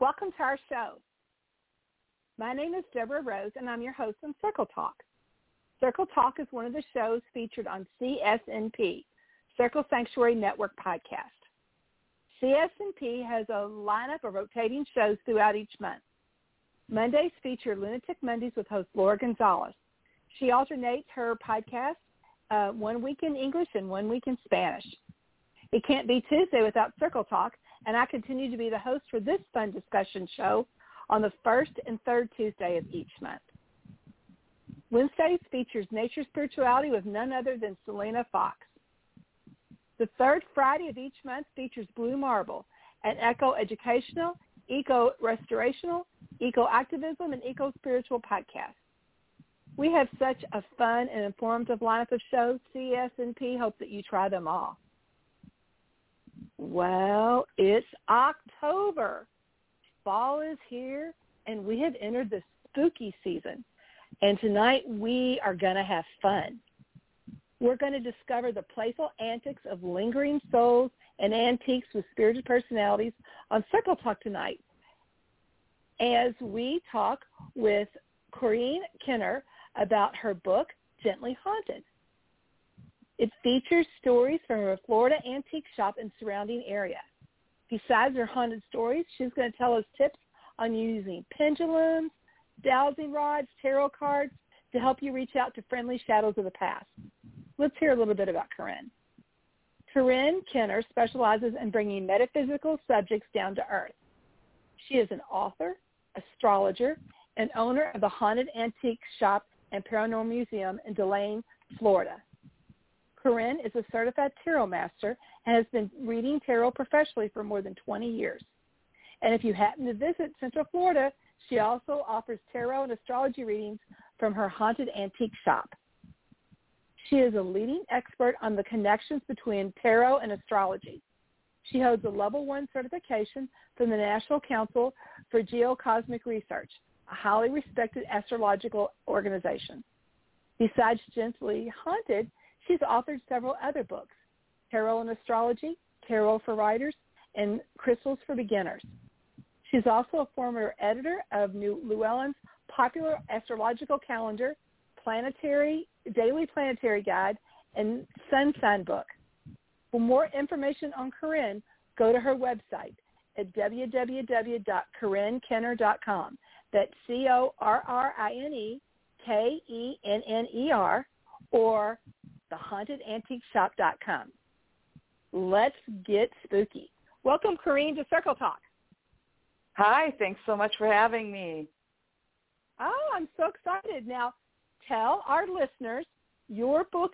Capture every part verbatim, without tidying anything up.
Welcome to our show. My name is Deborah Rose, and I'm your host on Circle Talk. Circle Talk is one of the shows featured on C S N P, Circle Sanctuary Network Podcast. C S N P has a lineup of rotating shows throughout each month. Mondays feature Lunatic Mondays with host Laura Gonzalez. She alternates her podcast uh, one week in English and one week in Spanish. It can't be Tuesday without Circle Talk, and I continue to be the host for this fun discussion show on the first and third Tuesday of each month. Wednesdays features Nature Spirituality with none other than Selena Fox. The third Friday of each month features Blue Marble, an eco-educational, eco-restorational, eco-activism, and eco-spiritual podcast. We have such a fun and informative lineup of shows. C S N P hope that you try them all. Well, it's October. Fall is here, and we have entered the spooky season. And tonight we are going to have fun. We're going to discover the playful antics of lingering souls and antiques with spirited personalities on Circle Talk tonight, as we talk with Corrine Kenner about her book, Gently Haunted. It features stories from her Florida antique shop and surrounding area. Besides her haunted stories, she's going to tell us tips on using pendulums, dowsing rods, tarot cards to help you reach out to friendly shadows of the past. Let's hear a little bit about Corrine. Corrine Kenner specializes in bringing metaphysical subjects down to earth. She is an author, astrologer, and owner of the Haunted Antique Shop and Paranormal Museum in DeLand, Florida. Corrine is a certified tarot master and has been reading tarot professionally for more than twenty years. And if you happen to visit Central Florida, she also offers tarot and astrology readings from her Haunted Antique Shop. She is a leading expert on the connections between tarot and astrology. She holds a level one certification from the National Council for Geocosmic Research, a highly respected astrological organization. Besides Gently Haunted, she's authored several other books, Tarot and Astrology, Tarot for Writers, and Crystals for Beginners. She's also a former editor of New Llewellyn's Popular Astrological Calendar, Planetary, Daily Planetary Guide, and Sun Sign Book. For more information on Corrine, go to her website at w w w dot corrine kenner dot com. That's C O R R I N E K E N N E R or the haunted antique shop dot com. Let's get spooky. Welcome, Corrine, to Circle Talk. Hi, thanks so much for having me. Oh, I'm so excited. Now, tell our listeners your book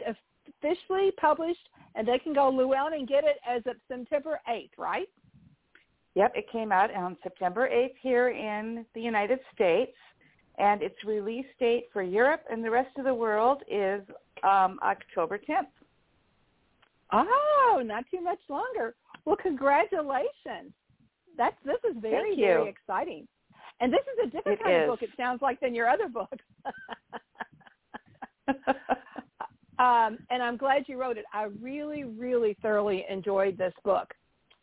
officially published, and they can go Llewellyn and get it as of September eighth, right? Yep, it came out on September eighth here in the United States, and its release date for Europe and the rest of the world is Um, October tenth. Oh, not too much longer. Well, congratulations. That's This is very, very exciting. And this is a different kind of book, it sounds like, than your other books. um, and I'm glad you wrote it. I really, really thoroughly enjoyed this book.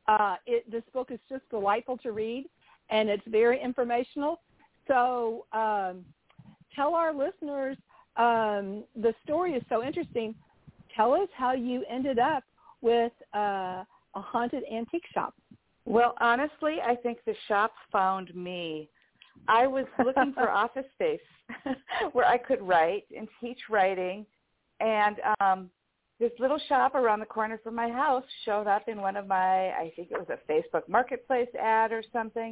Uh, it, this book is just delightful to read, and it's very informational. So um, tell our listeners, Um, the story is so interesting. Tell us how you ended up with uh, a haunted antique shop. Well, honestly, I think the shop found me. I was looking for office space where I could write and teach writing. And um, this little shop around the corner from my house showed up in one of my, I think it was a Facebook Marketplace ad or something.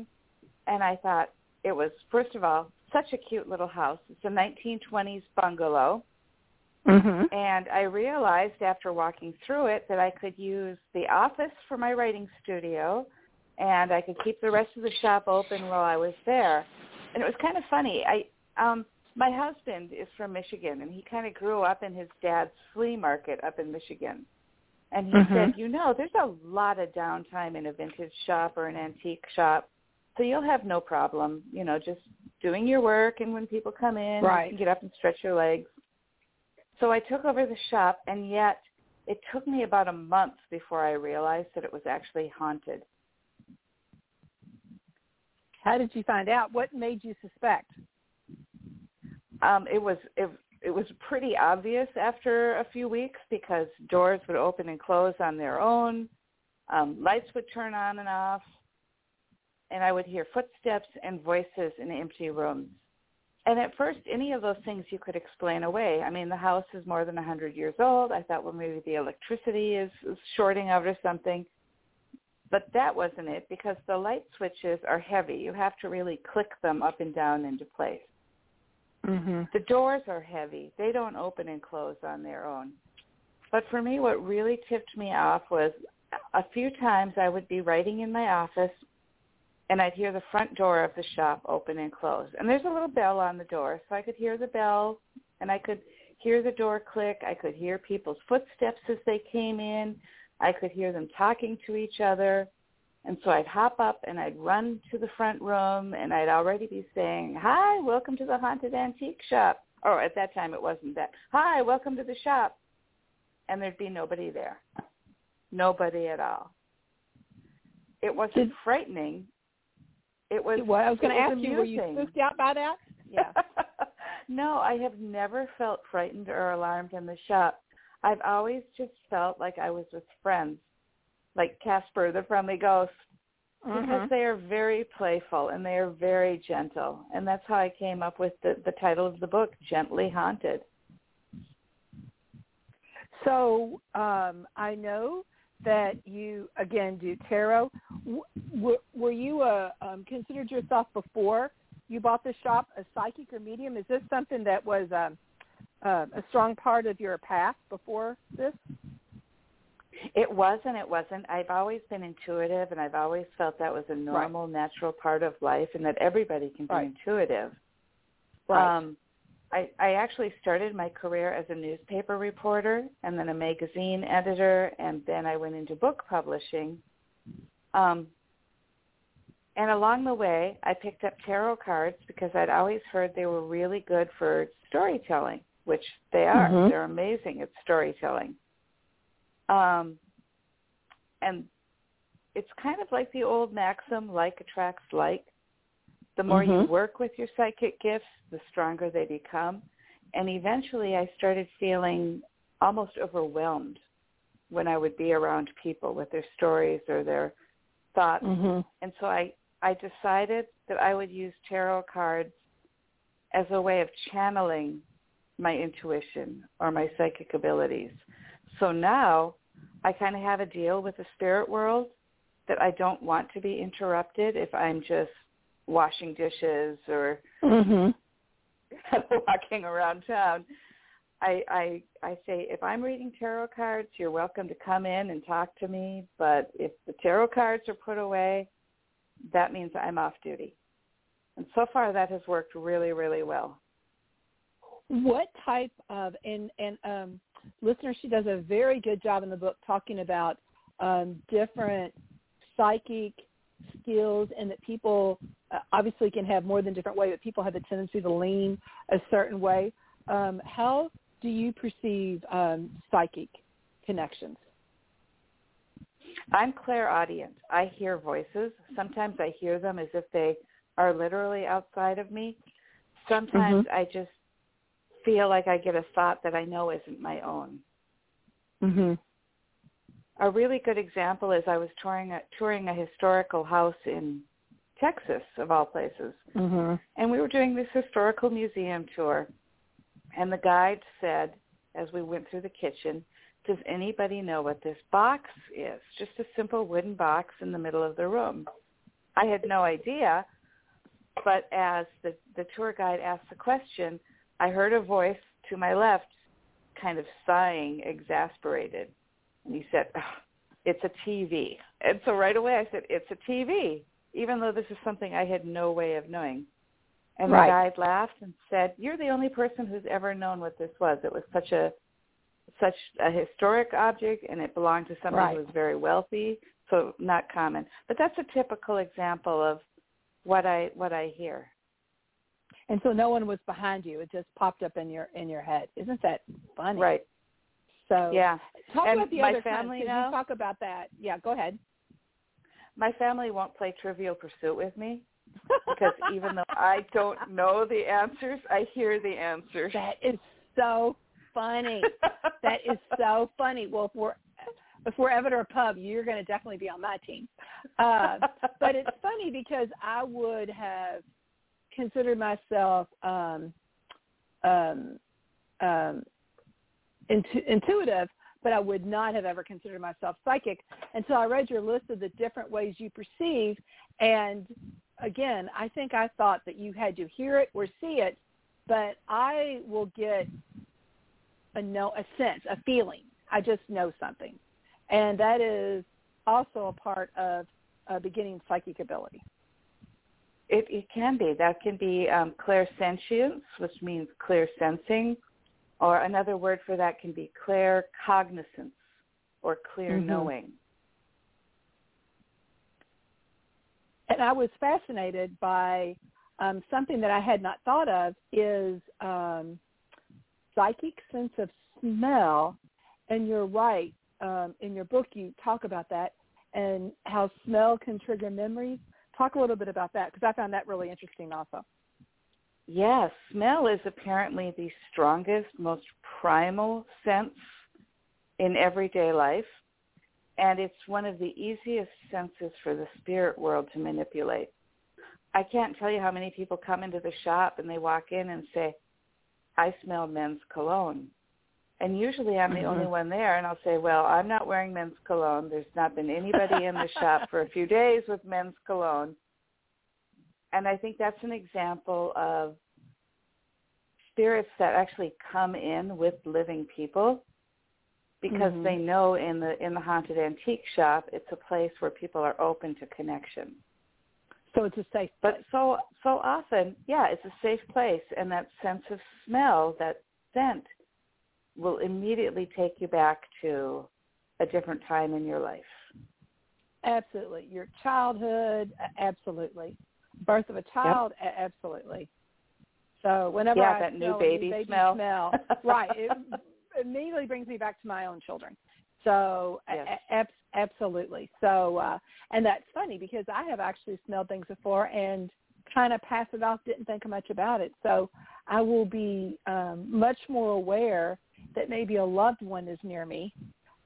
And I thought it was, first of all, such a cute little house. It's a nineteen twenties bungalow. Mm-hmm. And I realized after walking through it that I could use the office for my writing studio and I could keep the rest of the shop open while I was there. And it was kind of funny. I um, my husband is from Michigan, and he kind of grew up in his dad's flea market up in Michigan. And he mm-hmm. said, you know, there's a lot of downtime in a vintage shop or an antique shop, so you'll have no problem, you know, just doing your work, and when people come in, right. you can get up and stretch your legs. So I took over the shop, and yet it took me about a month before I realized that it was actually haunted. How did you find out? What made you suspect? Um, it was it, it was pretty obvious after a few weeks, because doors would open and close on their own, um, lights would turn on and off, and I would hear footsteps and voices in empty rooms. And at first, any of those things you could explain away. I mean, the house is more than one hundred years old. I thought, well, maybe the electricity is, is shorting out or something. But that wasn't it, because the light switches are heavy. You have to really click them up and down into place. Mm-hmm. The doors are heavy. They don't open and close on their own. But for me, what really tipped me off was a few times I would be writing in my office, and I'd hear the front door of the shop open and close. And there's a little bell on the door, so I could hear the bell, and I could hear the door click. I could hear people's footsteps as they came in. I could hear them talking to each other. And so I'd hop up, and I'd run to the front room, and I'd already be saying, hi, welcome to the Haunted Antique Shop. Or at that time it wasn't that. Hi, welcome to the shop. And there'd be nobody there. Nobody at all. It wasn't frightening. It was. Well, I was going to ask you, were you spooked out by that? Yeah. No, I have never felt frightened or alarmed in the shop. I've always just felt like I was with friends, like Casper the Friendly Ghost, mm-hmm. because they are very playful and they are very gentle. And that's how I came up with the, the title of the book, Gently Haunted. So um, I know that you, again, do tarot. Were, were you a, um, considered yourself before you bought the shop a psychic or medium? Is this something that was um, uh, a strong part of your past before this? It was and it wasn't. I've always been intuitive, and I've always felt that was a normal, right. natural part of life, and that everybody can be right. intuitive. Right. Um, I, I actually started my career as a newspaper reporter and then a magazine editor, and then I went into book publishing. Um, and along the way, I picked up tarot cards because I'd always heard they were really good for storytelling, which they are. Mm-hmm. They're amazing at storytelling. Um, and it's kind of like the old maxim, like attracts like. The more mm-hmm. you work with your psychic gifts, the stronger they become. And eventually I started feeling almost overwhelmed when I would be around people with their stories or their thoughts. Mm-hmm. And so I, I decided that I would use tarot cards as a way of channeling my intuition or my psychic abilities. So now I kind of have a deal with the spirit world that I don't want to be interrupted if I'm just washing dishes or mm-hmm. walking around town. I, I I say, if I'm reading tarot cards, you're welcome to come in and talk to me, but if the tarot cards are put away, that means I'm off duty. And so far that has worked really, really well. What type of, and, and um, listener, she does a very good job in the book talking about um, different psychic skills, and that people uh, obviously can have more than different way, but people have a tendency to lean a certain way. Um, how do you perceive um, psychic connections? I'm clairaudient. I hear voices. Sometimes I hear them as if they are literally outside of me. Sometimes mm-hmm. I just feel like I get a thought that I know isn't my own. Mm-hmm. A really good example is I was touring a, touring a historical house in Texas, of all places. Mm-hmm. And we were doing this historical museum tour. And the guide said, as we went through the kitchen, does anybody know what this box is? Just a simple wooden box in the middle of the room. I had no idea, but as the, the tour guide asked the question, I heard a voice to my left kind of sighing, exasperated. And he said, oh, it's a T V. And so right away I said, it's a T V, even though this is something I had no way of knowing. And right. The guide laughed and said, you're the only person who's ever known what this was. It was such a such a historic object, and it belonged to somebody right. who was very wealthy, so not common. But that's a typical example of what I what I hear. And so no one was behind you. It just popped up in your in your head. Isn't that funny? Right. So yeah. Talk and about the my other family now. You talk about that. Yeah, go ahead. My family won't play Trivial Pursuit with me because even though I don't know the answers, I hear the answers. That is so funny. That is so funny. Well, if we're if we're ever at a pub, you're going to definitely be on my team. Uh, but it's funny because I would have considered myself um, um, um, intu- intuitive, but I would not have ever considered myself psychic until I read your list of the different ways you perceive. And again, I think I thought that you had to hear it or see it, but I will get a no, a sense, a feeling. I just know something. And that is also a part of uh, beginning psychic ability. It, it can be. That can be um, clairsentience, which means clear sensing, or another word for that can be claircognizance or clear mm-hmm. knowing. And I was fascinated by um, something that I had not thought of is um, psychic sense of smell. And you're right. Um, in your book, you talk about that and how smell can trigger memories. Talk a little bit about that because I found that really interesting also. Yes, smell is apparently the strongest, most primal sense in everyday life, and it's one of the easiest senses for the spirit world to manipulate. I can't tell you how many people come into the shop and they walk in and say, I smell men's cologne. And usually I'm the mm-hmm. only one there, and I'll say, well, I'm not wearing men's cologne. There's not been anybody in the shop for a few days with men's cologne. And I think that's an example of spirits that actually come in with living people because mm-hmm. they know in the in the Haunted Antique Shop it's a place where people are open to connection. So it's a safe place. But so, so often, yeah, it's a safe place, and that sense of smell, that scent, will immediately take you back to a different time in your life. Absolutely. Your childhood, absolutely. Birth of a child, yep. absolutely. So whenever yeah, I that smell new baby, new baby smell, smell right, it immediately brings me back to my own children. So yes. a- a- absolutely. So, uh, and that's funny because I have actually smelled things before and kind of passed it off, didn't think much about it. So I will be um, much more aware that maybe a loved one is near me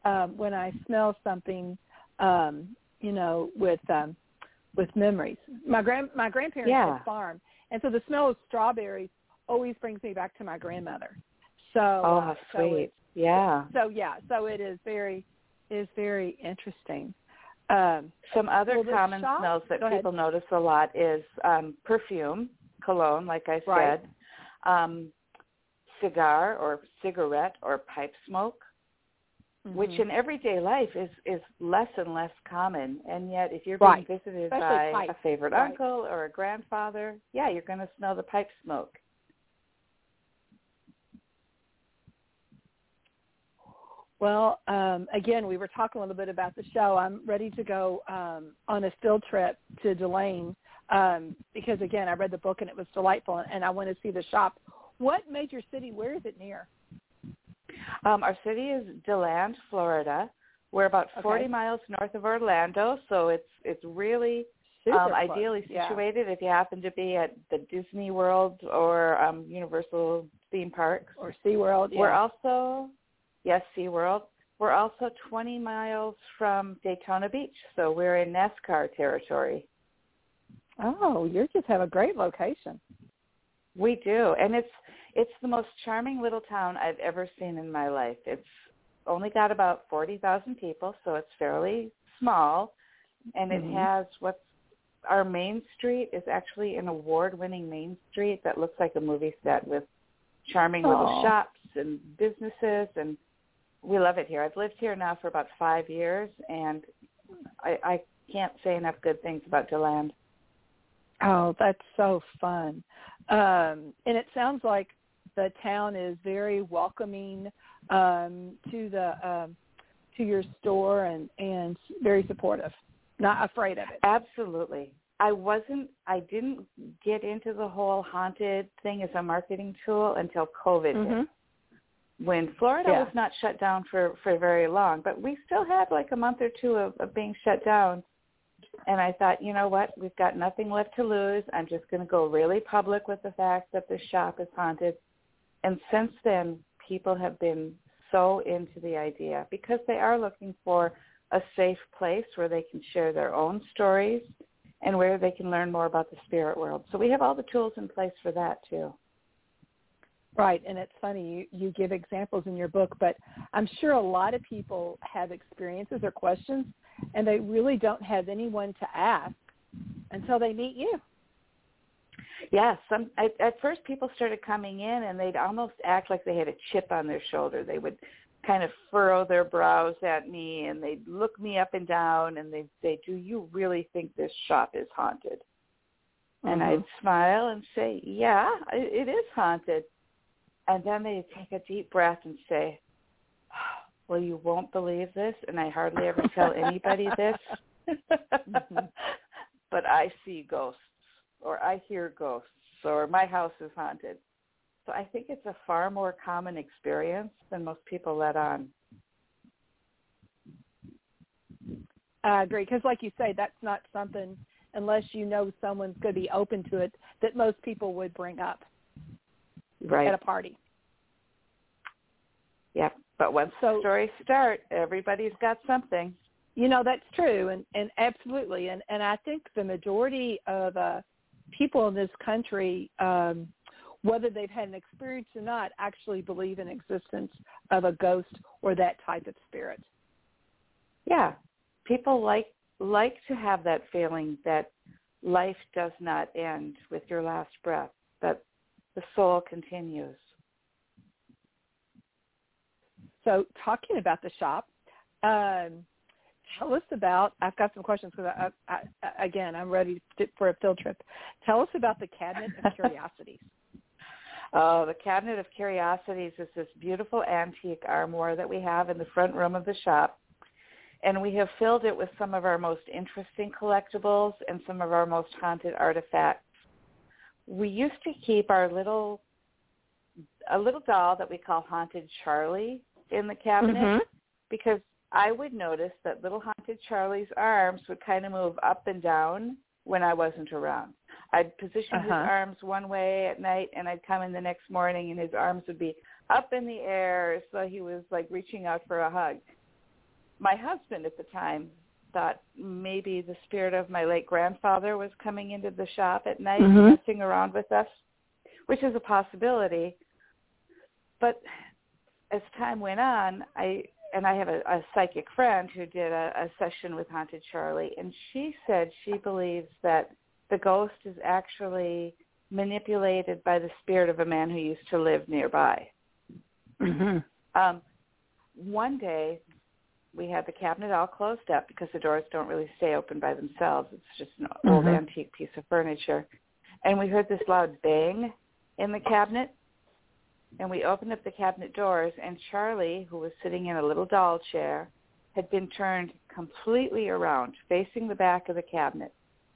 um, when I smell something, um, you know, with um, with memories. My grand my grandparents yeah. had a farm, and so the smell of strawberries always brings me back to my grandmother. So oh, how so sweet, it, yeah. So yeah, so it is very is very interesting. Um, Some other well, common shop, smells that people notice a lot is um, perfume, cologne, like I said. Right. Um, cigar or cigarette or pipe smoke, mm-hmm. which in everyday life is, is less and less common. And yet if you're right. being visited Especially by pipe. a favorite right. uncle or a grandfather, yeah, you're going to smell the pipe smoke. Well, um, again, we were talking a little bit about the show. I'm ready to go um, on a field trip to DeLand um, because, again, I read the book and it was delightful, and I want to see the shop. What major city? Where is it near? Um, our city is DeLand, Florida. We're about forty okay. miles north of Orlando, so it's it's really um, ideally situated yeah. if you happen to be at the Disney World or um, Universal theme parks. Or SeaWorld. Yeah. We're also... Yes, SeaWorld. We're also twenty miles from Daytona Beach, so we're in NASCAR territory. Oh, you just have a great location. We do, and it's it's the most charming little town I've ever seen in my life. It's only got about forty thousand people, so it's fairly small, and mm-hmm. it has what's our main street is actually an award-winning main street that looks like a movie set with charming little Aww. shops and businesses, and we love it here. I've lived here now for about five years, and I, I can't say enough good things about DeLand. Oh, that's so fun. Um, and it sounds like the town is very welcoming um, to the um, to your store and, and very supportive, not afraid of it. Absolutely. I wasn't, I didn't get into the whole haunted thing as a marketing tool until COVID mm-hmm. hit. When Florida yeah. was not shut down for, for very long, but we still had like a month or two of, of being shut down. And I thought, you know what, we've got nothing left to lose. I'm just going to go really public with the fact that this shop is haunted. And since then, people have been so into the idea because they are looking for a safe place where they can share their own stories and where they can learn more about the spirit world. So we have all the tools in place for that, too. Right, and it's funny, you, you give examples in your book, but I'm sure a lot of people have experiences or questions, and they really don't have anyone to ask until they meet you. Yes, some, I, at first people started coming in, and they'd almost act like they had a chip on their shoulder. They would kind of furrow their brows at me, and they'd look me up and down, and they'd say, do you really think this shop is haunted? Mm-hmm. And I'd smile and say, yeah, it, it is haunted. And then they take a deep breath and say, well, you won't believe this, and I hardly ever tell anybody this, mm-hmm. but I see ghosts, or I hear ghosts, or my house is haunted. So I think it's a far more common experience than most people let on. I agree, because like you say, that's not something, unless you know someone's going to be open to it, that most people would bring up. Right. At a party. Yeah, but once so, the stories start, everybody's got something. You know, that's true, and, and absolutely. And, and I think the majority of uh, people in this country, um, whether they've had an experience or not, actually believe in existence of a ghost or that type of spirit. Yeah, people like like to have that feeling that life does not end with your last breath, that the soul continues. So talking about the shop, um, tell us about, I've got some questions because, I, I, I, again, I'm ready for a field trip. Tell us about the Cabinet of Curiosities. Oh, the Cabinet of Curiosities is this beautiful antique armoire that we have in the front room of the shop. And we have filled it with some of our most interesting collectibles and some of our most haunted artifacts. We used to keep our little, a little doll that we call Haunted Charlie in the cabinet mm-hmm. because I would notice that little Haunted Charlie's arms would kind of move up and down when I wasn't around. I'd position uh-huh. his arms one way at night, and I'd come in the next morning, and his arms would be up in the air, so he was like reaching out for a hug. My husband at the time thought maybe the spirit of my late grandfather was coming into the shop at night mm-hmm. and messing around with us, which is a possibility. But as time went on, I and I have a, a psychic friend who did a, a session with Haunted Charlie, and she said she believes that the ghost is actually manipulated by the spirit of a man who used to live nearby. Mm-hmm. Um, one day, we had the cabinet all closed up because the doors don't really stay open by themselves. It's just an old mm-hmm. antique piece of furniture. And we heard this loud bang in the cabinet, and we opened up the cabinet doors, and Charlie, who was sitting in a little doll chair, had been turned completely around, facing the back of the cabinet.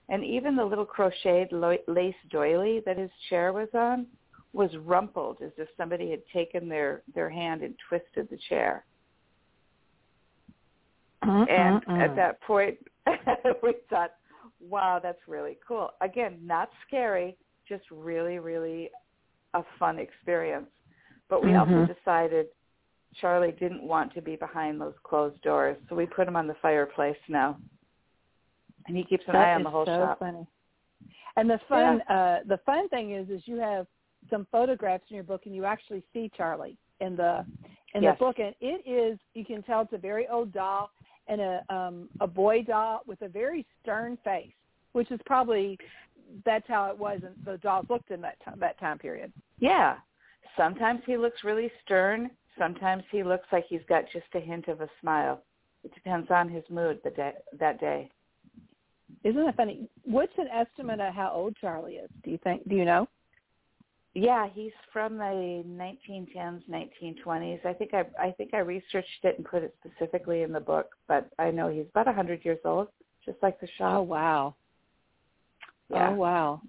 And even the little crocheted lace doily that his chair was on was rumpled as if somebody had taken their, their hand and twisted the chair. Uh-uh, and uh-uh. at that point, we thought, wow, that's really cool. Again, not scary, just really, really a fun experience. But we mm-hmm. also decided Charlie didn't want to be behind those closed doors, so we put him on the fireplace now. And he keeps an that eye on the whole so shop. Funny. And the fun yeah. uh, the fun thing is is you have some photographs in your book, and you actually see Charlie in the in yes. the book. And it is, you can tell it's a very old doll, and a um, a boy doll with a very stern face, which is probably, that's how it was, and the dolls looked in that time, that time period. Yeah. Sometimes he looks really stern. Sometimes he looks like he's got just a hint of a smile. It depends on his mood the day, that day. Isn't that funny? What's an estimate of how old Charlie is, do you think? Do you know? Yeah, he's from the nineteen tens, nineteen twenties. I think I I think I researched it and put it specifically in the book, but I know he's about one hundred years old, just like the shop. Oh, wow. Yeah. Oh, wow.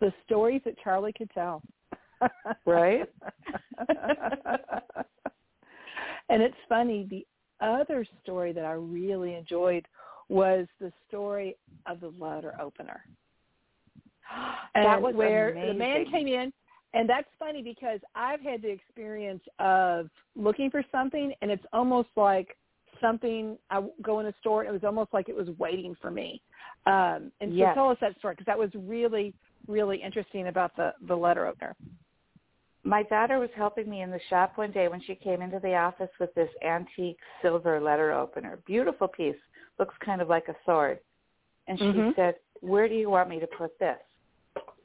The stories that Charlie could tell. Right? And it's funny, the other story that I really enjoyed was the story of the letter opener. And that was where amazing. The man came in, and that's funny because I've had the experience of looking for something, and it's almost like something, I go in a store, and it was almost like it was waiting for me. Um, and so yes. Tell us that story, because that was really, really interesting about the, the letter opener. My daughter was helping me in the shop one day when she came into the office with this antique silver letter opener. Beautiful piece. Looks kind of like a sword. And she mm-hmm. said, "Where do you want me to put this?"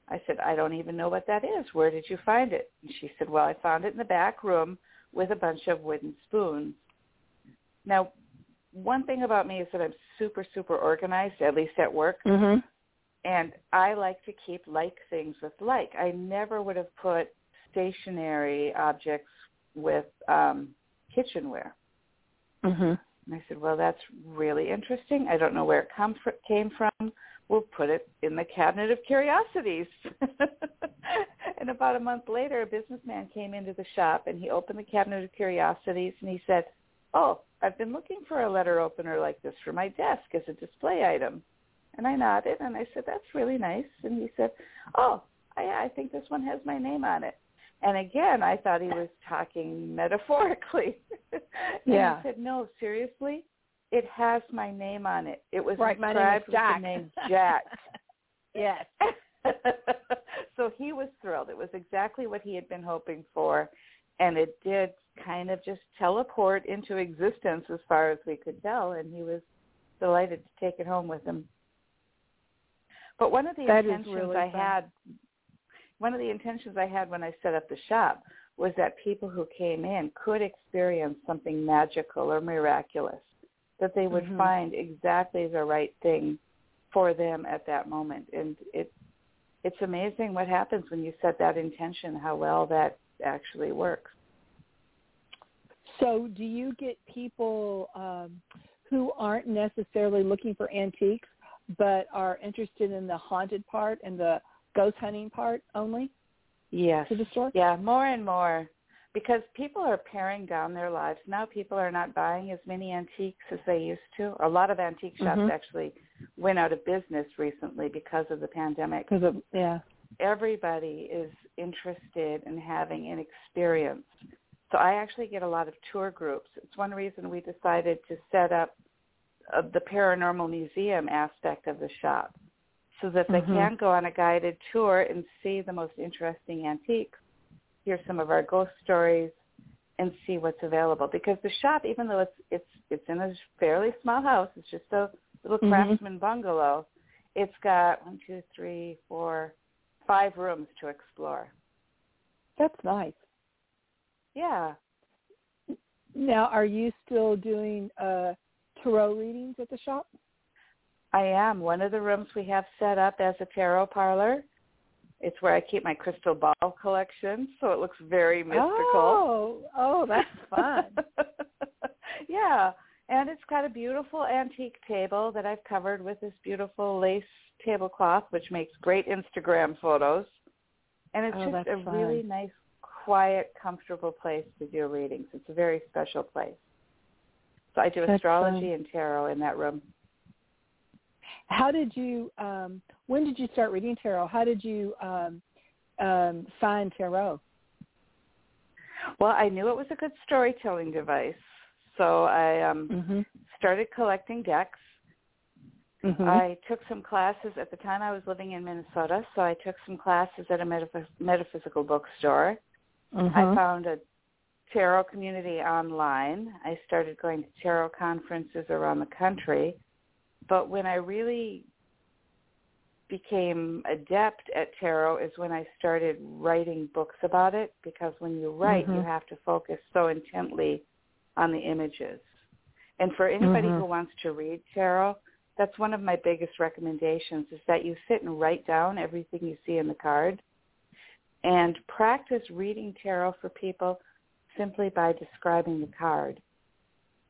I said, "I don't even know what that is. Where did you find it?" And she said, "Well, I found it in the back room with a bunch of wooden spoons." Now, one thing about me is that I'm super, super organized, at least at work. Mm-hmm. And I like to keep like things with like. I never would have put stationary objects with um, kitchenware. Mm-hmm. And I said, "Well, that's really interesting. I don't know where it come fr- came from. We'll put it in the cabinet of curiosities." And about a month later, a businessman came into the shop, and he opened the cabinet of curiosities, and he said, "Oh, I've been looking for a letter opener like this for my desk as a display item." And I nodded, and I said, "That's really nice." And he said, "Oh, I, I think this one has my name on it." And again, I thought he was talking metaphorically. Yeah. And he said, "No, seriously, it has my name on it. It was right, inscribed with the name Jack." Yes. So he was thrilled. It was exactly what he had been hoping for, and it did kind of just teleport into existence as far as we could tell, and he was delighted to take it home with him. But one of the that intentions really I fun. had... One of the intentions I had when I set up the shop was that people who came in could experience something magical or miraculous, that they would mm-hmm. find exactly the right thing for them at that moment. And it, it's amazing what happens when you set that intention, how well that actually works. So do you get people um, who aren't necessarily looking for antiques but are interested in the haunted part and the ghost hunting part only? Yes. To the store? Yeah, more and more. Because people are paring down their lives. Now people are not buying as many antiques as they used to. A lot of antique shops mm-hmm. actually went out of business recently because of the pandemic. Because of, yeah. Everybody is interested in having an experience. So I actually get a lot of tour groups. It's one reason we decided to set up uh, the Paranormal Museum aspect of the shop, so that they mm-hmm. can go on a guided tour and see the most interesting antiques, hear some of our ghost stories, and see what's available. Because the shop, even though it's it's it's in a fairly small house, it's just a little craftsman mm-hmm. bungalow, it's got one, two, three, four, five rooms to explore. That's nice. Yeah. Now, are you still doing uh, tarot readings at the shop? I am. One of the rooms we have set up as a tarot parlor. It's where I keep my crystal ball collection, so it looks very mystical. Oh, oh, that's fun. Yeah, and it's got a beautiful antique table that I've covered with this beautiful lace tablecloth, which makes great Instagram photos. And it's oh, just a fun. really nice, quiet, comfortable place to do readings. It's a very special place. So I do that's astrology fun. and tarot in that room. How did you, um, when did you start reading tarot? How did you um, um, find tarot? Well, I knew it was a good storytelling device, so I um, mm-hmm. started collecting decks. Mm-hmm. I took some classes. At the time I was living in Minnesota, so I took some classes at a metaph- metaphysical bookstore. Mm-hmm. I found a tarot community online. I started going to tarot conferences around the country. But when I really became adept at tarot is when I started writing books about it, because when you write, mm-hmm. you have to focus so intently on the images. And for anybody mm-hmm. who wants to read tarot, that's one of my biggest recommendations, is that you sit and write down everything you see in the card and practice reading tarot for people simply by describing the card.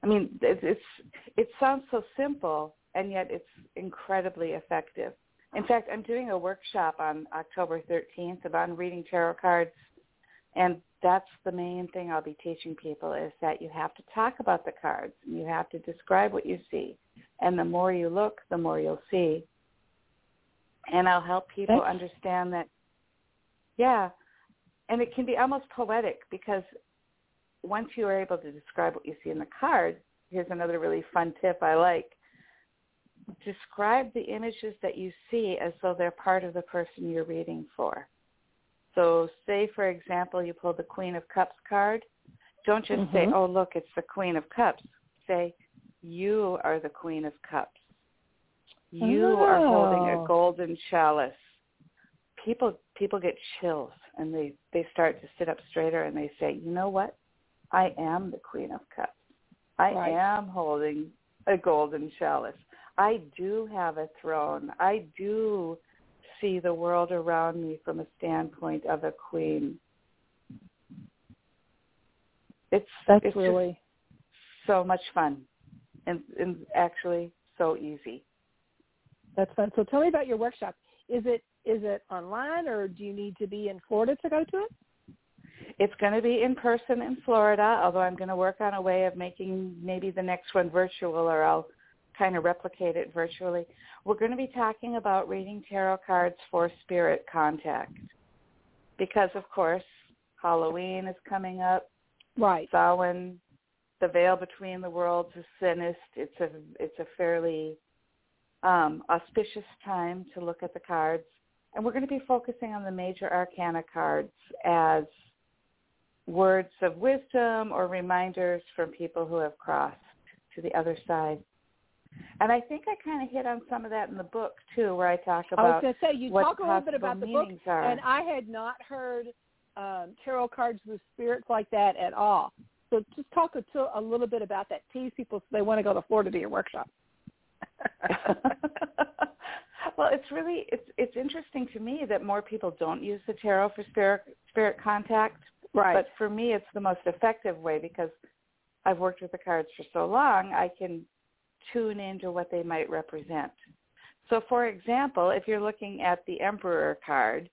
I mean, it's, it's it sounds so simple, and yet it's incredibly effective. In fact, I'm doing a workshop on October thirteenth about reading tarot cards, and that's the main thing I'll be teaching people, is that you have to talk about the cards, and you have to describe what you see. And the more you look, the more you'll see. And I'll help people Thanks. understand that, yeah, and it can be almost poetic, because once you are able to describe what you see in the card, here's another really fun tip I like. Describe the images that you see as though they're part of the person you're reading for. So say, for example, you pull the Queen of Cups card. Don't just mm-hmm. say, oh, look, it's the Queen of Cups. Say, you are the Queen of Cups. You oh. are holding a golden chalice. People people get chills, and they, they start to sit up straighter, and they say, you know what? I am the Queen of Cups. I right. am holding a golden chalice. I do have a throne. I do see the world around me from a standpoint of a queen. It's That's it's really so much fun, and, and actually so easy. That's fun. So tell me about your workshop. Is it is it online, or do you need to be in Florida to go to it? It's going to be in person in Florida, although I'm going to work on a way of making maybe the next one virtual, or I'll kind of replicate it virtually. We're going to be talking about reading tarot cards for spirit contact, because, of course, Halloween is coming up. Right. Samhain, the veil between the worlds is thinnest. It's a, it's a fairly um, auspicious time to look at the cards. And we're going to be focusing on the major arcana cards as words of wisdom or reminders from people who have crossed to the other side. And I think I kind of hit on some of that in the book, too, where I talk about I was going to say, you talk a little bit about the book, are. and I had not heard um, tarot cards with spirits like that at all. So just talk a, a little bit about that. Tease people so they want to go to Florida to your workshop. Well, it's really, it's it's interesting to me that more people don't use the tarot for spirit, spirit contact. Right. But for me, it's the most effective way, because I've worked with the cards for so long, I can tune into what they might represent. So, for example, if you're looking at the Emperor card,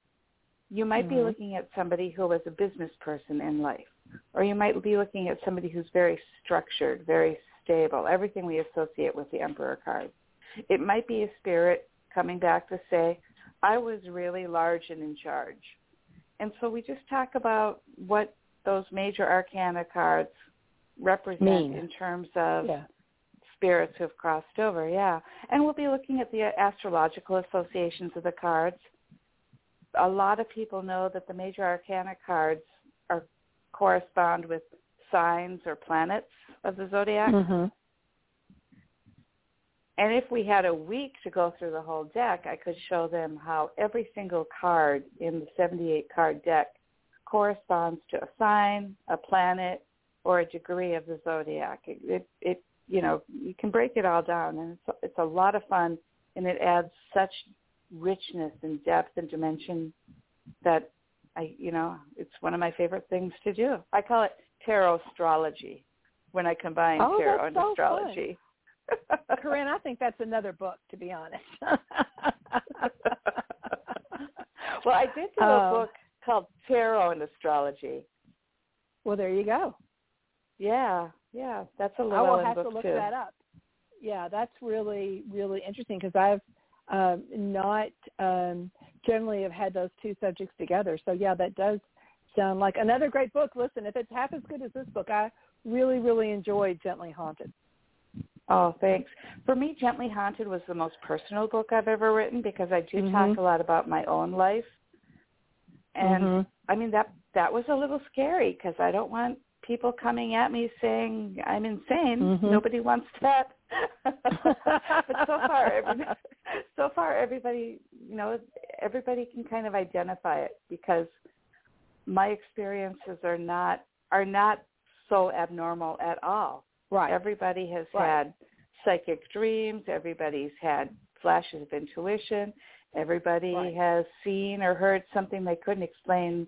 you might mm-hmm. be looking at somebody who was a business person in life, or you might be looking at somebody who's very structured, very stable, everything we associate with the Emperor card. It might be a spirit coming back to say, I was really large and in charge. And so we just talk about what those major arcana cards represent mean. in terms of yeah. spirits who have crossed over, yeah. And we'll be looking at the astrological associations of the cards. A lot of people know that the major arcana cards are correspond with signs or planets of the zodiac. Mm-hmm. And if we had a week to go through the whole deck, I could show them how every single card in the seventy-eight card deck corresponds to a sign, a planet, or a degree of the zodiac. It, it, it you know, you can break it all down, and it's, it's a lot of fun, and it adds such richness and depth and dimension that, I, you know, it's one of my favorite things to do. I call it tarot astrology when I combine oh, tarot and so astrology. Fun. Corrine, I think that's another book, to be honest. Well, I did do a um, book called Tarot and Astrology. Well, there you go. Yeah, yeah, that's a Llewellyn book, too. I will have to look too. that up. Yeah, that's really, really interesting, because I've um, not um, generally have had those two subjects together. So, yeah, that does sound like another great book. Listen, if it's half as good as this book, I really, really enjoyed Gently Haunted. Oh, thanks. For me, Gently Haunted was the most personal book I've ever written, because I do mm-hmm. talk a lot about my own life. And, mm-hmm. I mean, that that was a little scary, because I don't want people coming at me saying I'm insane. Mm-hmm. Nobody wants that. But so far, everybody, so far everybody you know, everybody can kind of identify it, because my experiences are not are not so abnormal at all. Right. Everybody has right. had psychic dreams. Everybody's had flashes of intuition. Everybody right. has seen or heard something they couldn't explain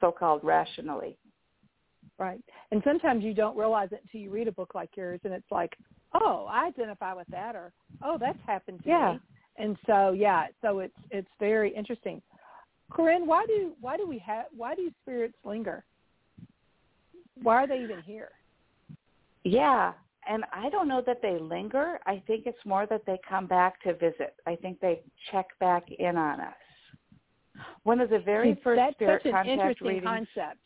so-called rationally. Right. And sometimes you don't realize it until you read a book like yours, and it's like, oh, I identify with that, or, oh, that's happened to yeah. me. And so, yeah, so it's it's very interesting. Corrine, why do why do we have why do spirits linger? Why are they even here? Yeah, and I don't know that they linger. I think it's more that they come back to visit. I think they check back in on us. One of the very See, first spirit contact readings. That's such an interesting concept.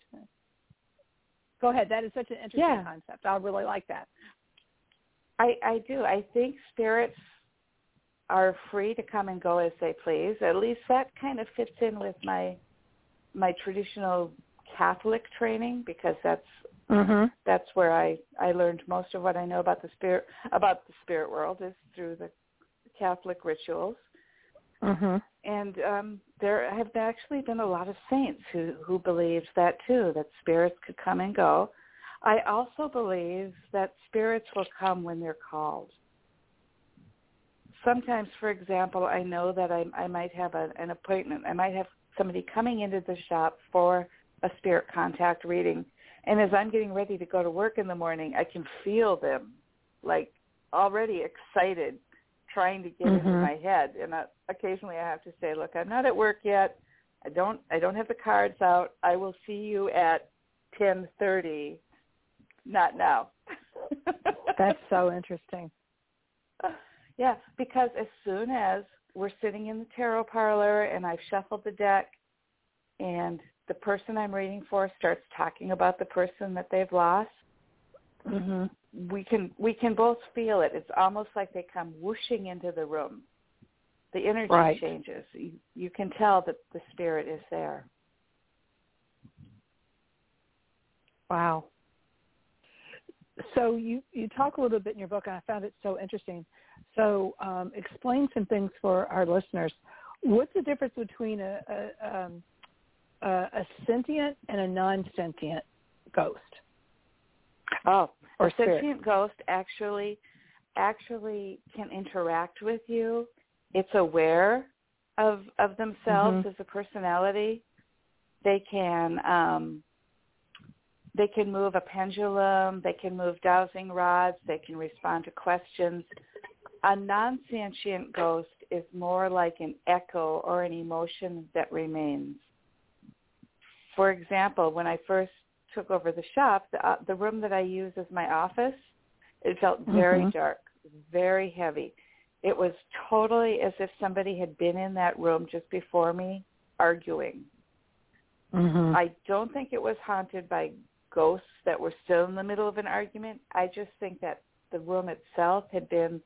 Go ahead. That is such an interesting yeah. concept. I really like that. I, I do. I think spirits are free to come and go as they please. At least that kind of fits in with my my traditional Catholic training, because that's mm-hmm. that's where I, I learned most of what I know about the spirit about the spirit world is through the Catholic rituals. Mm-hmm. And um, there have actually been a lot of saints who, who believed that too, that spirits could come and go. I also believe that spirits will come when they're called. Sometimes, for example, I know that I, I might have a, an appointment. I might have somebody coming into the shop for a spirit contact reading. And as I'm getting ready to go to work in the morning, I can feel them, like, already excited, trying to get mm-hmm. into my head. And I, occasionally I have to say, look, I'm not at work yet. I don't I don't have the cards out. I will see you at ten thirty. Not now. That's so interesting. Yeah, because as soon as we're sitting in the tarot parlor and I've shuffled the deck and the person I'm reading for starts talking about the person that they've lost, mm-hmm. we can we can both feel it. It's almost like they come whooshing into the room. The energy right. changes. You, you can tell that the spirit is there. Wow. So you, you talk a little bit in your book, and I found it so interesting. So um, explain some things for our listeners. What's the difference between a, a, um, a, a sentient and a non-sentient ghost? Oh, or a sentient ghost actually actually can interact with you. It's aware of of themselves mm-hmm. as a personality. They can um, they can move a pendulum. They can move dowsing rods. They can respond to questions. A non-sentient ghost is more like an echo or an emotion that remains. For example, when I first took over the shop, the, uh, the room that I use as my office, it felt very mm-hmm. dark, very heavy. It was totally as if somebody had been in that room just before me arguing. Mm-hmm. I don't think it was haunted by ghosts that were still in the middle of an argument. I just think that the room itself had been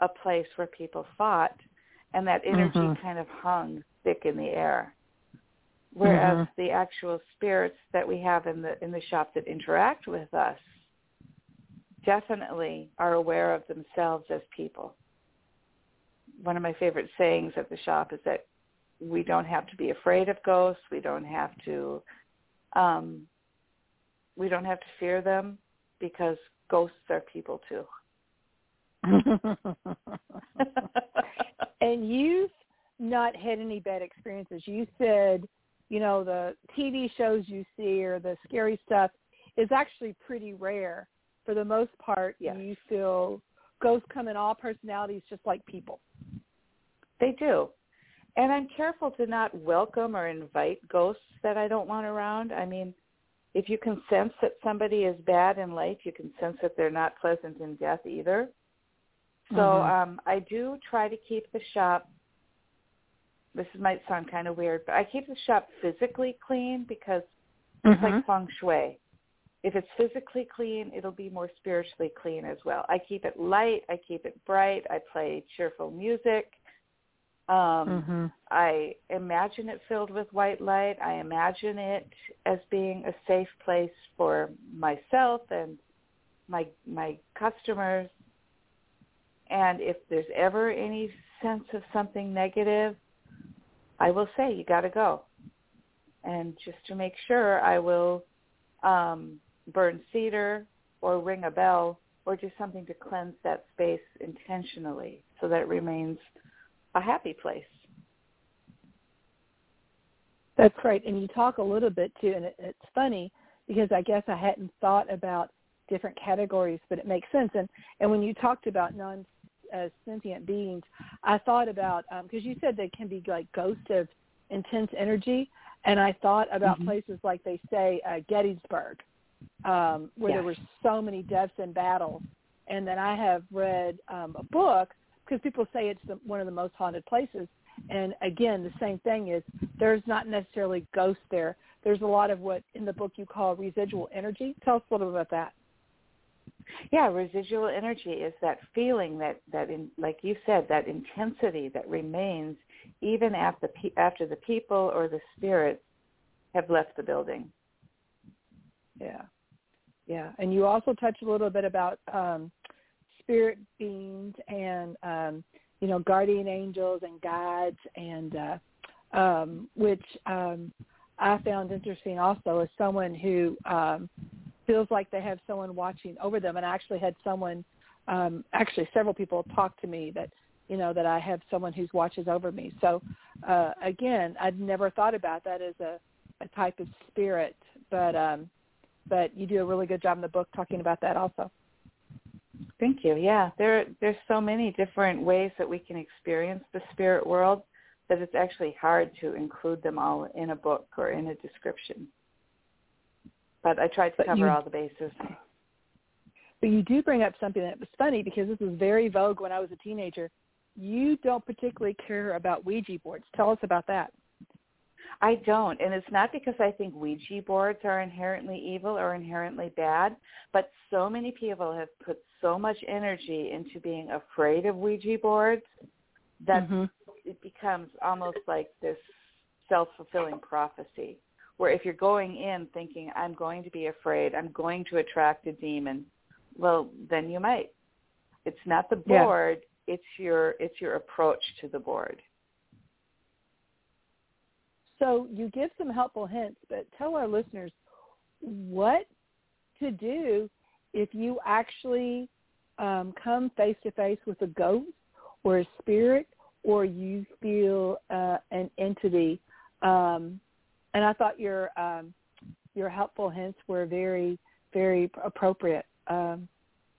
a place where people fought, and that energy mm-hmm. kind of hung thick in the air. Whereas mm-hmm. the actual spirits that we have in the in the shop that interact with us definitely are aware of themselves as people. One of my favorite sayings at the shop is that we don't have to be afraid of ghosts. We don't have to um, we don't have to fear them, because ghosts are people too. And you've not had any bad experiences. You said, you know, the T V shows you see or the scary stuff is actually pretty rare. For the most part, yes. You feel ghosts come in all personalities, just like people. They do. And I'm careful to not welcome or invite ghosts that I don't want around. I mean, if you can sense that somebody is bad in life, you can sense that they're not pleasant in death either. So mm-hmm. um, I do try to keep the shop, this might sound kind of weird, but I keep the shop physically clean, because it's mm-hmm. like feng shui. If it's physically clean, it'll be more spiritually clean as well. I keep it light. I keep it bright. I play cheerful music. Um, mm-hmm. I imagine it filled with white light. I imagine it as being a safe place for myself and my my customers. And if there's ever any sense of something negative, I will say, you got to go. And just to make sure, I will um, burn cedar or ring a bell or do something to cleanse that space intentionally so that it remains a happy place. That's right. And you talk a little bit, too, and it, it's funny because I guess I hadn't thought about different categories, but it makes sense. And, and when you talked about non-sentient uh, beings, I thought about, because um, you said they can be like ghosts of intense energy, and I thought about mm-hmm. places like, they say, uh, Gettysburg, um, where yeah. there were so many deaths and battles. And then I have read um, a book, because people say it's the, one of the most haunted places. And, again, the same thing is there's not necessarily ghosts there. There's a lot of what in the book you call residual energy. Tell us a little about that. Yeah, residual energy is that feeling that, that in, like you said, that intensity that remains even after, pe- after the people or the spirits have left the building. Yeah. Yeah. And you also touched a little bit about um, spirit beings and um, – you know, guardian angels and guides, and uh, um, which um, I found interesting also as someone who um, feels like they have someone watching over them. And I actually had someone, um, actually several people talk to me that, you know, that I have someone who watches over me. So, uh, again, I'd never thought about that as a, a type of spirit, but um, but you do a really good job in the book talking about that also. Thank you. Yeah, there there's so many different ways that we can experience the spirit world that it's actually hard to include them all in a book or in a description. But I tried to but cover you, all the bases. But you do bring up something that was funny, because this was very vogue when I was a teenager. You don't particularly care about Ouija boards. Tell us about that. I don't, and it's not because I think Ouija boards are inherently evil or inherently bad, but so many people have put so much energy into being afraid of Ouija boards that mm-hmm. it becomes almost like this self-fulfilling prophecy, where if you're going in thinking, I'm going to be afraid, I'm going to attract a demon, well, then you might. It's not the board, yeah. it's your it's your approach to the board. So you give some helpful hints, but tell our listeners what to do if you actually um, come face-to-face with a ghost or a spirit, or you feel uh, an entity. Um, and I thought your um, your helpful hints were very, very appropriate, um,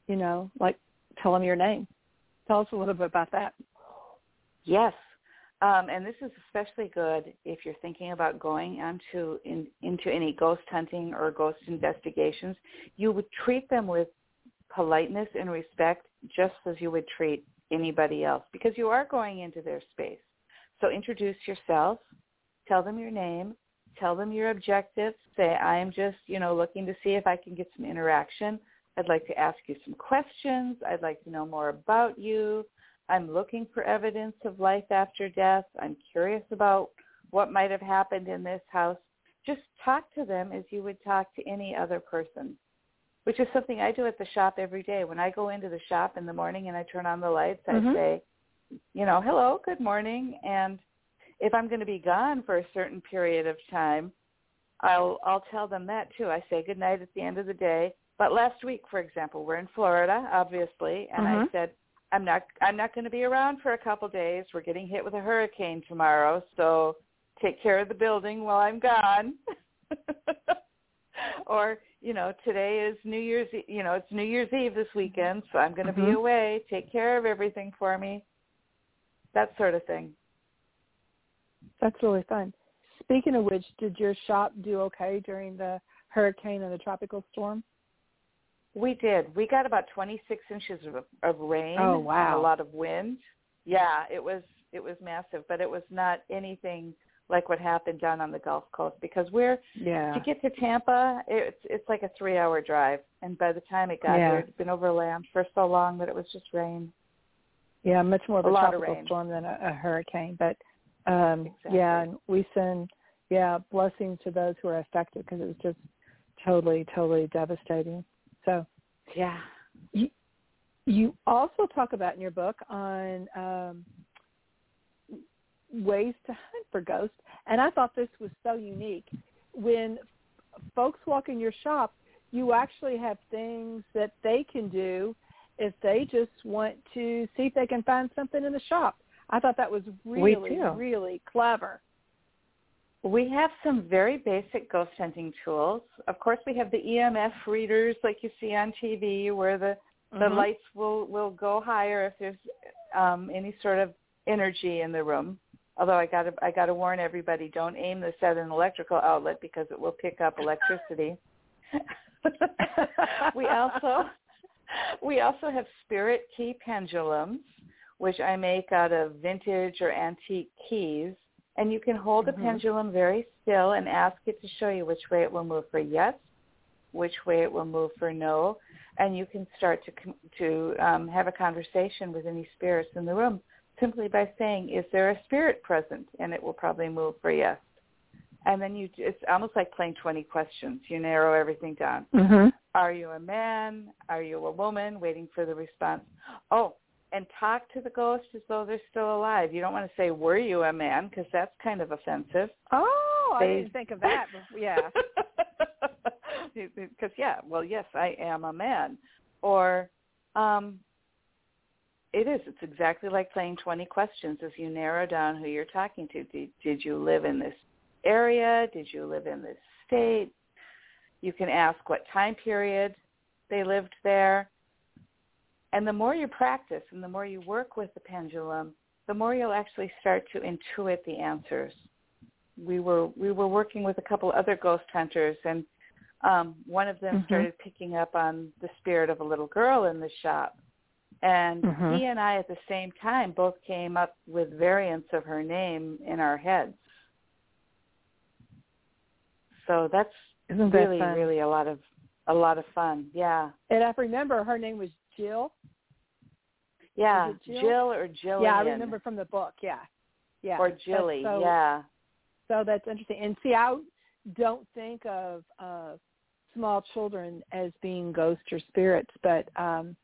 you know, like tell them your name. Tell us a little bit about that. Yes. Um, and this is especially good if you're thinking about going into, in, into any ghost hunting or ghost investigations. You would treat them with politeness and respect, just as you would treat anybody else, because you are going into their space. So introduce yourself, tell them your name, tell them your objective, say, I'm just, you know, looking to see if I can get some interaction. I'd like to ask you some questions. I'd like to know more about you. I'm looking for evidence of life after death. I'm curious about what might have happened in this house. Just talk to them as you would talk to any other person, which is something I do at the shop every day. When I go into the shop in the morning and I turn on the lights, mm-hmm. I say, you know, hello, good morning. And if I'm going to be gone for a certain period of time, I'll, I'll tell them that too. I say good night at the end of the day. But last week, for example, we're in Florida, obviously, and mm-hmm. I said, I'm not I'm not going to be around for a couple days. We're getting hit with a hurricane tomorrow, so take care of the building while I'm gone. Or, you know, today is New Year's, you know, it's New Year's Eve this weekend, so I'm going to mm-hmm. be away. Take care of everything for me. That sort of thing. That's really fun. Speaking of which, did your shop do okay during the hurricane and the tropical storm? We did. We got about twenty-six inches of, of rain. Oh, wow. And a lot of wind. Yeah, it was it was massive, but it was not anything like what happened down on the Gulf Coast, because we're yeah. to get to Tampa, it's it's like a three-hour drive, and by the time it got yeah. there, it had been over land for so long that it was just rain. Yeah, much more of a, a tropical of storm than a, a hurricane, but um, exactly. yeah, and we send yeah blessings to those who are affected, because it was just totally, totally devastating. So, yeah, you, you also talk about in your book on um, ways to hunt for ghosts. And I thought this was so unique. When folks walk in your shop, you actually have things that they can do if they just want to see if they can find something in the shop. I thought that was really, really clever. We have some very basic ghost hunting tools. Of course, we have the E M F readers like you see on T V where the, the mm-hmm. lights will, will go higher if there's um, any sort of energy in the room. Although I gotta I gotta warn everybody, don't aim this at an electrical outlet because it will pick up electricity. we also we also have spirit key pendulums, which I make out of vintage or antique keys. And you can hold the mm-hmm. pendulum very still and ask it to show you which way it will move for yes, which way it will move for no, and you can start to to um, have a conversation with any spirits in the room simply by saying, "Is there a spirit present?" And it will probably move for yes. And then you, it's almost like playing twenty questions. You narrow everything down. Mm-hmm. Are you a man? Are you a woman? Waiting for the response. Oh. And talk to the ghost as though they're still alive. You don't want to say, were you a man? Because that's kind of offensive. Oh, they... I didn't think of that. Yeah. Because, yeah, well, yes, I am a man. Or um, it is. It's exactly like playing twenty questions as you narrow down who you're talking to. Did, did you live in this area? Did you live in this state? You can ask what time period they lived there. And the more you practice and the more you work with the pendulum, the more you'll actually start to intuit the answers. We were we were working with a couple other ghost hunters, and um, one of them mm-hmm. started picking up on the spirit of a little girl in the shop. And mm-hmm. he and I at the same time both came up with variants of her name in our heads. So that's Isn't really, that really a lot of a lot of fun. Yeah. And I remember her name was Jill? Yeah, Jill? Jill or Jillian. Yeah, I remember from the book, yeah. yeah. Or Jilly, so, yeah. So that's interesting. And see, I don't think of uh, small children as being ghosts or spirits, but um,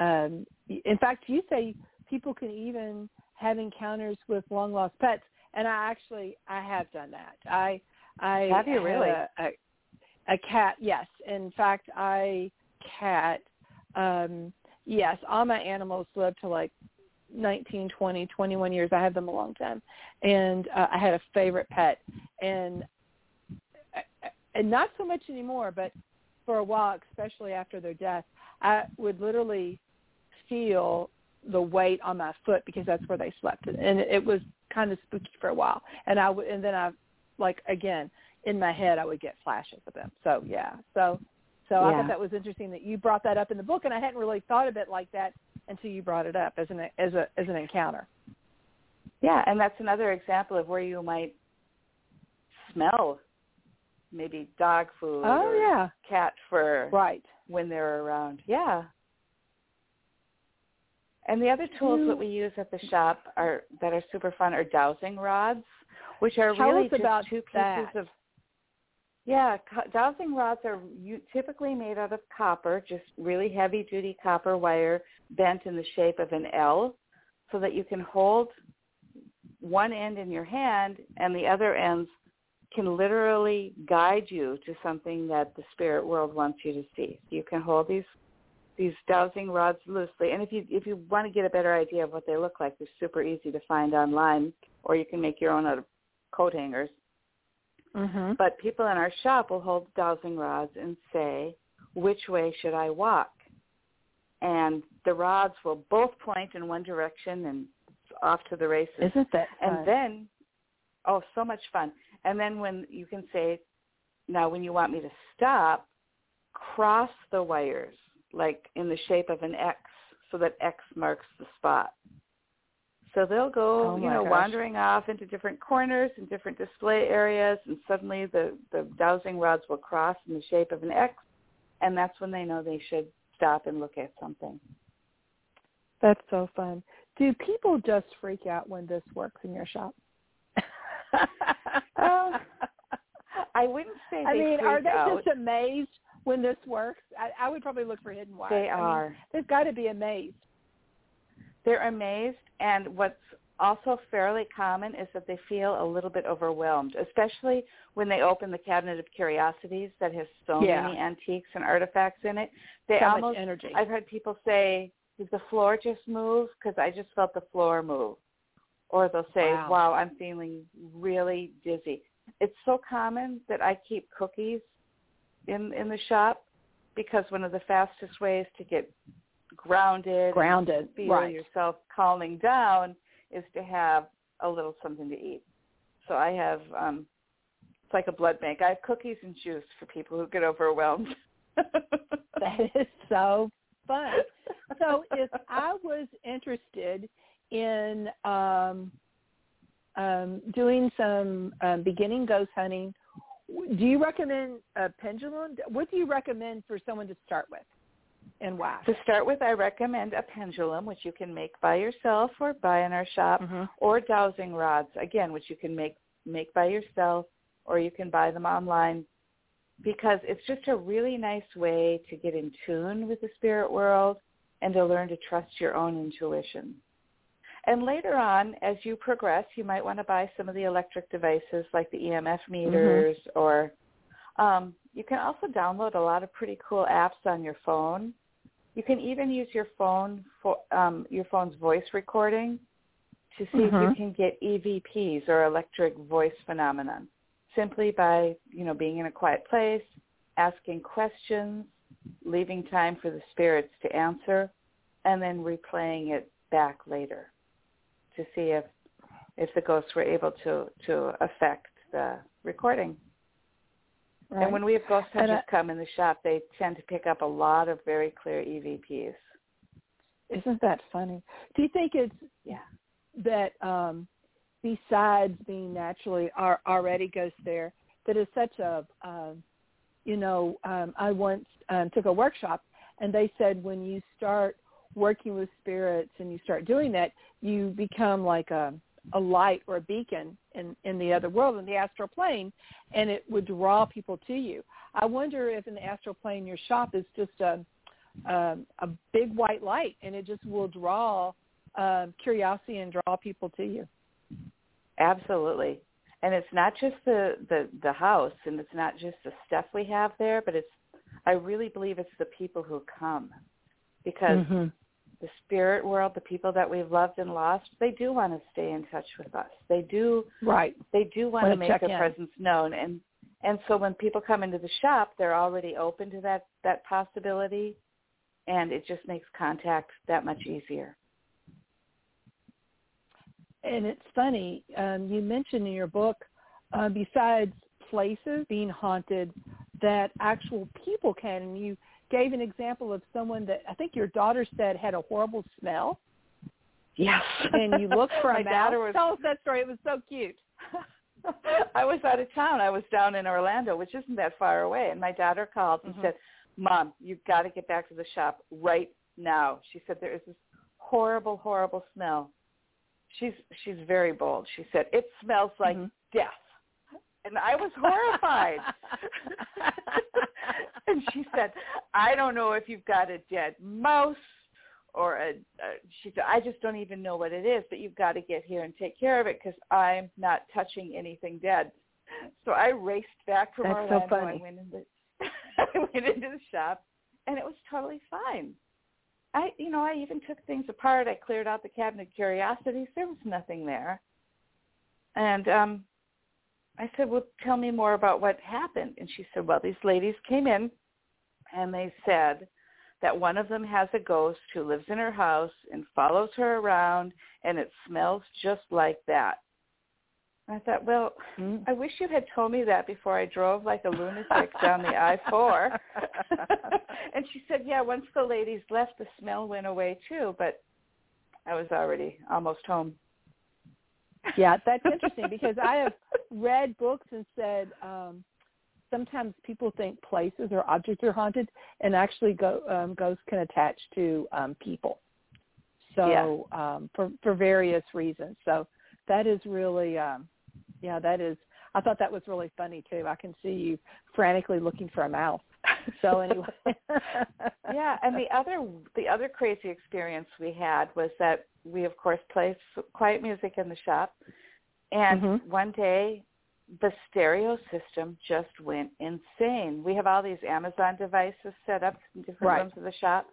um, in fact, you say people can even have encounters with long-lost pets, and I actually, I have done that. I, I Have you really? A, a, a cat, yes. In fact, I cat... Um, yes, all my animals live to like nineteen, twenty, twenty-one years. I had them a long time. And uh, I had a favorite pet. And and not so much anymore, but for a while, especially after their death, I would literally feel the weight on my foot because that's where they slept. And it was kind of spooky for a while. And I w- and then I, like, again, in my head, I would get flashes of them. So, yeah. So... So yeah. I thought that was interesting that you brought that up in the book, and I hadn't really thought of it like that until you brought it up as an as a as an encounter. Yeah, and that's another example of where you might smell maybe dog food oh, or yeah. cat fur right. when they're around. Yeah. And the other tools you, that we use at the shop are that are super fun are dowsing rods, which are really just two pieces that. of Yeah, dowsing rods are typically made out of copper, just really heavy-duty copper wire bent in the shape of an L so that you can hold one end in your hand and the other ends can literally guide you to something that the spirit world wants you to see. You can hold these these dowsing rods loosely. And if you if you want to get a better idea of what they look like, they're super easy to find online, or you can make your own out of coat hangers. Mm-hmm. But people in our shop will hold dowsing rods and say, which way should I walk? And the rods will both point in one direction and off to the races. Isn't that fun? And then, oh, so much fun. And then when you can say, now when you want me to stop, cross the wires, like in the shape of an X, so that X marks the spot. So they'll go, oh you know, gosh. wandering off into different corners and different display areas, and suddenly the, the dowsing rods will cross in the shape of an X, and that's when they know they should stop and look at something. That's so fun. Do people just freak out when this works in your shop? uh, I wouldn't say they I mean, freak are they out. Just amazed when this works? I, I would probably look for hidden wires. They are. I mean, they've got to be amazed. They're amazed, and what's Also fairly common is that they feel a little bit overwhelmed, especially when they open the cabinet of curiosities that has so yeah. many antiques and artifacts in it. They so almost, much energy. I've heard people say, did the floor just move? Because I just felt the floor move. Or they'll say, wow. wow, I'm feeling really dizzy. It's so common that I keep cookies in in the shop because one of the fastest ways to get grounded, grounded, feel right. yourself calming down is to have a little something to eat. So I have, um, it's like a blood bank. I have cookies and juice for people who get overwhelmed. That is so fun. So if I was interested in um, um, doing some um, beginning ghost hunting, do you recommend a pendulum? What do you recommend for someone to start with? And why? To start with, I recommend a pendulum, which you can make by yourself or buy in our shop, mm-hmm. or dowsing rods, again, which you can make, make by yourself, or you can buy them online, because it's just a really nice way to get in tune with the spirit world and to learn to trust your own intuition. And later on, as you progress, you might want to buy some of the electric devices like the E M F meters, mm-hmm. or um, you can also download a lot of pretty cool apps on your phone. You can even use your phone for um, your phone's voice recording to see mm-hmm. if you can get E V Ps, or electric voice phenomenon, simply by, you know, being in a quiet place, asking questions, leaving time for the spirits to answer, and then replaying it back later to see if if the ghosts were able to, to affect the recording. Right. And when we have ghost hunters come in the shop, they tend to pick up a lot of very clear E V Ps. Isn't that funny? Do you think it's yeah. that um, besides being naturally are already ghosts there, that is such a, um, you know, um, I once um, took a workshop, and they said when you start working with spirits and you start doing that, you become like a a light or a beacon in, in the other world, in the astral plane, and it would draw people to you. I wonder if in the astral plane your shop is just a um, a big white light, and it just will draw um, curiosity and draw people to you. Absolutely. And it's not just the, the, the house, and it's not just the stuff we have there, but it's I really believe it's the people who come, because mm-hmm. the spirit world, the people that we've loved and lost, they do want to stay in touch with us. They do right. They do want, want to make their in. presence known. And and so when people come into the shop, they're already open to that, that possibility, and it just makes contact that much easier. And it's funny, um, you mentioned in your book, uh, besides places being haunted, that actual people can, and you gave an example of someone that I think your daughter said had a horrible smell. Yes. And you looked for a mouse. Was, Tell us that story. It was so cute. I was out of town. I was down in Orlando, which isn't that far away. And my daughter called and mm-hmm. said, Mom, you've got to get back to the shop right now. She said, there is this horrible, horrible smell. She's she's very bold. She said, it smells like mm-hmm. death. And I was horrified. And she said, I don't know if you've got a dead mouse or a, a – she said, I just don't even know what it is, but you've got to get here and take care of it because I'm not touching anything dead. So I raced back from That's Orlando. So funny. I went, in the, I went into the shop, and it was totally fine. I, you know, I even took things apart. I cleared out the cabinet of curiosities. There was nothing there. And um I said, well, tell me more about what happened. And she said, well, these ladies came in, and they said that one of them has a ghost who lives in her house and follows her around, and it smells just like that. And I thought, well, mm. I wish you had told me that before I drove like a lunatic down the I four. And she said, yeah, once the ladies left, the smell went away too, but I was already almost home. Yeah, that's interesting because I have read books and said um, sometimes people think places or objects are haunted, and actually go, um, ghosts can attach to um, people. So yeah. um, for for various reasons. So that is really, um, yeah, that is. I thought that was really funny too. I can see you frantically looking for a mouse. So anyway. Yeah, and the other the other crazy experience we had was that we, of course, play quiet music in the shop. And mm-hmm. one day, the stereo system just went insane. We have all these Amazon devices set up in different right. rooms of the shop.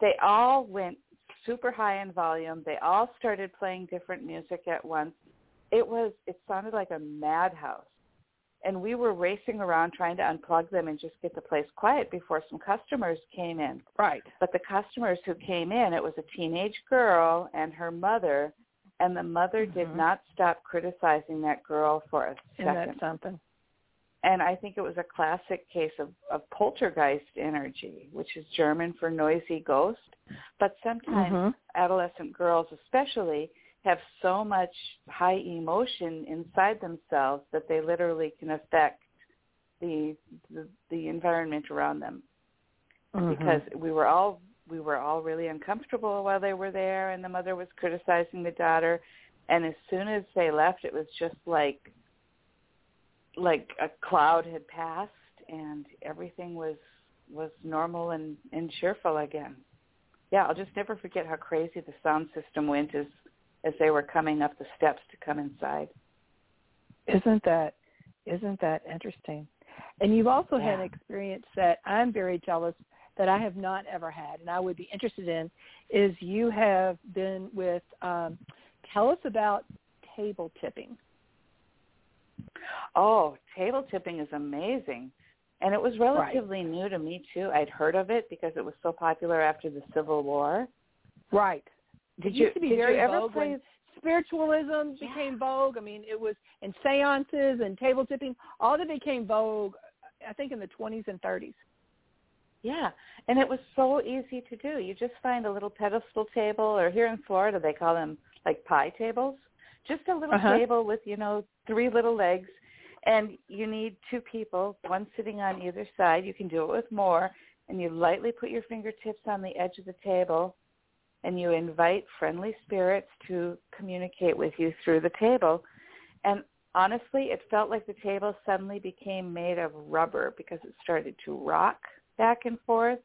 They all went super high in volume. They all started playing different music at once. It was, it sounded like a madhouse. And we were racing around trying to unplug them and just get the place quiet before some customers came in. Right. But the customers who came in, it was a teenage girl and her mother, and the mother mm-hmm. did not stop criticizing that girl for a second. Isn't that something? And I think it was a classic case of, of poltergeist energy, which is German for noisy ghost. But sometimes mm-hmm. adolescent girls especially have so much high emotion inside themselves that they literally can affect the the, the environment around them. Mm-hmm. Because we were all we were all really uncomfortable while they were there, and the mother was criticizing the daughter. And as soon as they left, it was just like like a cloud had passed, and everything was was normal and, and cheerful again. Yeah, I'll just never forget how crazy the sound system went as as they were coming up the steps to come inside. Isn't that, isn't that interesting? And you've also yeah. had an experience that I'm very jealous that I have not ever had, and I would be interested in, is you have been with, um, tell us about table tipping. Oh, table tipping is amazing. And it was relatively right. new to me too. I'd heard of it because it was so popular after the Civil War. Right. Did you, used to be did very you ever vogue play? When spiritualism yeah. became vogue. I mean, it was, and seances and table tipping, all that became vogue, I think, in the twenties and thirties. Yeah, and it was so easy to do. You just find a little pedestal table, or here in Florida they call them like pie tables, just a little uh-huh. table with, you know, three little legs, and you need two people, one sitting on either side. You can do it with more, and you lightly put your fingertips on the edge of the table, and you invite friendly spirits to communicate with you through the table. And honestly, it felt like the table suddenly became made of rubber because it started to rock back and forth.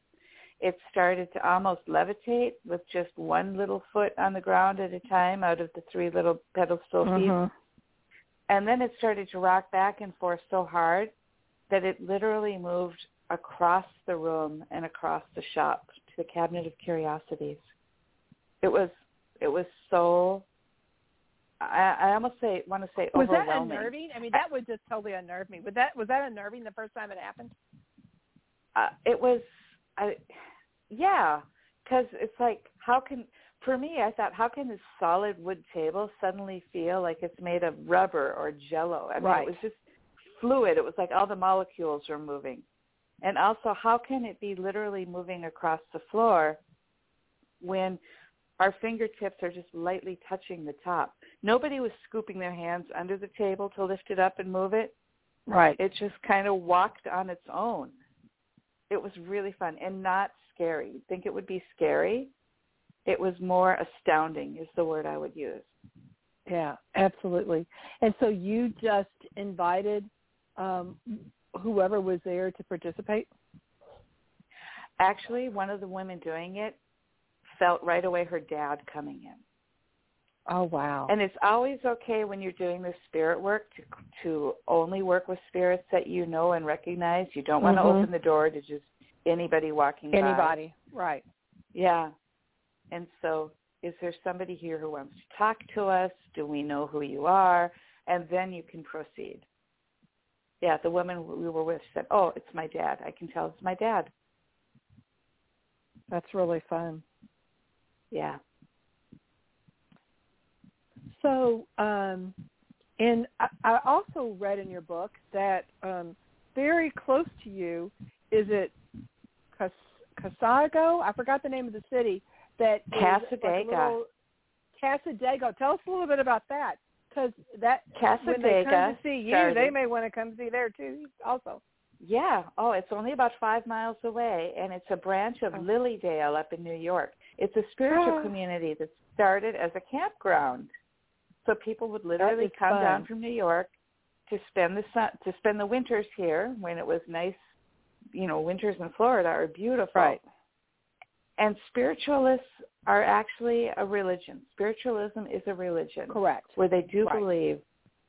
It started to almost levitate with just one little foot on the ground at a time out of the three little pedestal mm-hmm. feet. And then it started to rock back and forth so hard that it literally moved across the room and across the shop to the cabinet of curiosities. It was, it was so. I, I almost say want to say was overwhelming. Was that unnerving? I mean, that would just totally unnerve me. Was that was that unnerving the first time it happened? Uh, it was, I, yeah, because it's like how can for me I thought how can this solid wood table suddenly feel like it's made of rubber or jello? I mean, right. It was just fluid. It was like all the molecules were moving, and also how can it be literally moving across the floor when our fingertips are just lightly touching the top. Nobody was scooping their hands under the table to lift it up and move it. Right. It just kind of walked on its own. It was really fun and not scary. You'd think it would be scary. It was more astounding is the word I would use. Yeah, absolutely. And so you just invited um, whoever was there to participate? Actually, one of the women doing it felt right away her dad coming in. Oh, wow. And it's always okay when you're doing this spirit work to, to only work with spirits that you know and recognize. You don't want mm-hmm. to open the door to just anybody walking anybody. by. Anybody, right. Yeah. And so is there somebody here who wants to talk to us? Do we know who you are? And then you can proceed. Yeah, the woman we were with said, oh, it's my dad. I can tell it's my dad. That's really fun. Yeah. So, um, and I, I also read in your book that um, very close to you, is it Cass- Cassadaga? I forgot the name of the city. That Cassadaga. Like little, Cassadaga. Tell us a little bit about that, because that Cassadaga, when they come to see you, started. They may want to come see there too, also. Yeah. Oh, it's only about five miles away, and it's a branch of oh. Lillydale up in New York. It's a spiritual oh. community that started as a campground, so people would literally come fun. down from New York to spend the sun, to spend the winters here when it was nice you know, winters in Florida are beautiful. Right. And spiritualists are actually a religion. Spiritualism is a religion. Correct. Where they do right. believe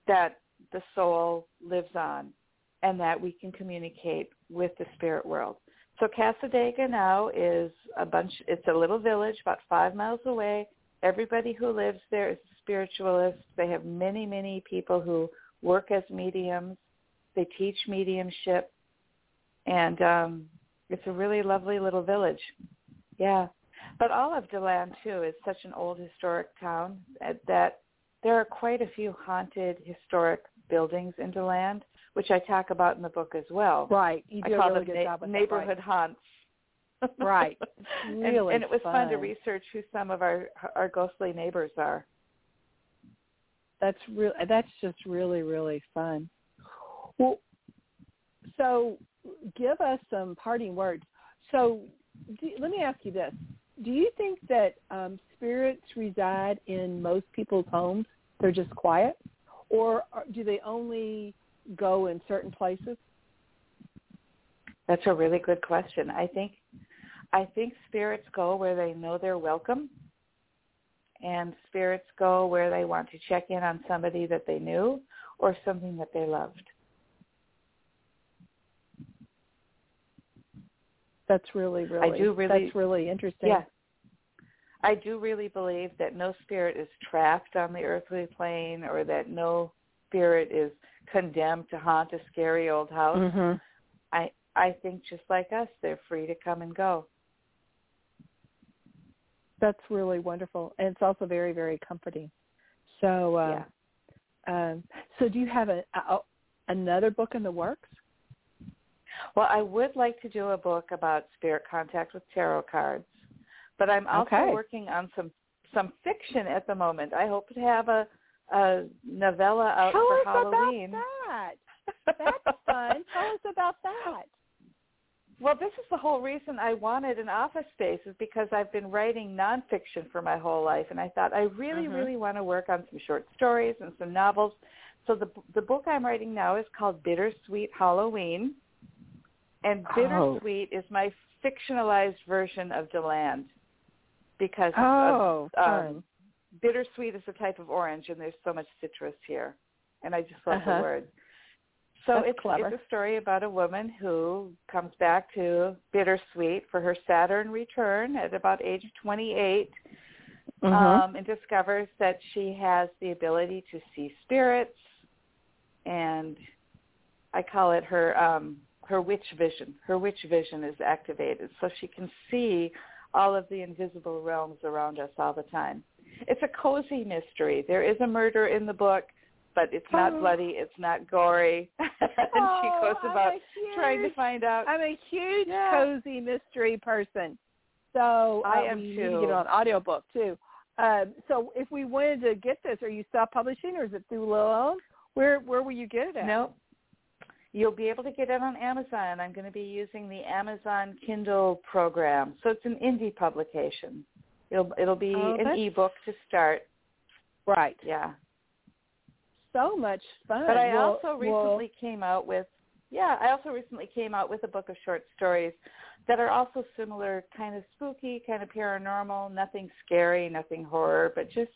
that the soul lives on and that we can communicate with the spirit world. So Cassadaga now is a bunch, it's a little village about five miles away. Everybody who lives there is a spiritualist. They have many, many people who work as mediums. They teach mediumship. And um, it's a really lovely little village. Yeah. But all of DeLand, too, is such an old historic town that there are quite a few haunted historic buildings in DeLand, which I talk about in the book as well. Right. You do I call a really them good na- job with neighborhood that, right? haunts. Right. Really and, and it was fun. fun to research who some of our our ghostly neighbors are. That's real. That's just really, really fun. Well, so give us some parting words. So do, let me ask you this. Do you think that um, spirits reside in most people's homes? They're just quiet? Or do they only go in certain places? That's a really good question. I think I think spirits go where they know they're welcome, and spirits go where they want to check in on somebody that they knew or something that they loved. That's really, really, I do really that's really interesting. Yeah. I do really believe that no spirit is trapped on the earthly plane, or that no spirit is condemned to haunt a scary old house. Mm-hmm. I I think just like us, they're free to come and go. That's really wonderful, and it's also very, very comforting. So, uh, yeah. um, so do you have a, a, another book in the works? Well, I would like to do a book about spirit contact with tarot cards, but I'm also okay. working on some some fiction at the moment. I hope to have a. A novella out Tell for Halloween. Tell us about that. That's fun. Tell us about that. Well, this is the whole reason I wanted an office space, is because I've been writing nonfiction for my whole life, and I thought I really, mm-hmm. really want to work on some short stories and some novels. So the the book I'm writing now is called Bittersweet Halloween, and Bittersweet oh. is my fictionalized version of DeLand, because oh, of. Um, bittersweet is a type of orange, and there's so much citrus here, and I just love uh-huh. the word. So it's, it's a story about a woman who comes back to bittersweet for her Saturn return at about age twenty-eight, mm-hmm. um, and discovers that she has the ability to see spirits, and I call it her um, her witch vision. Her witch vision is activated, so she can see all of the invisible realms around us all the time. It's a cozy mystery. There is a murder in the book, but it's not oh. bloody. It's not gory. and oh, she goes I'm about huge, trying to find out. I'm a huge yeah. cozy mystery person. So I um, am too. You get on audiobook too. Um, so if we wanted to get this, are you self-publishing, or is it through Llewellyn? Where where will you get it at? No, you'll be able to get it on Amazon. I'm going to be using the Amazon Kindle program, so it's an indie publication. It'll it'll be oh, an e-book to start. Right. Yeah. So much fun. But I well, also recently well, came out with yeah, I also recently came out with a book of short stories that are also similar, kind of spooky, kind of paranormal, nothing scary, nothing horror, but just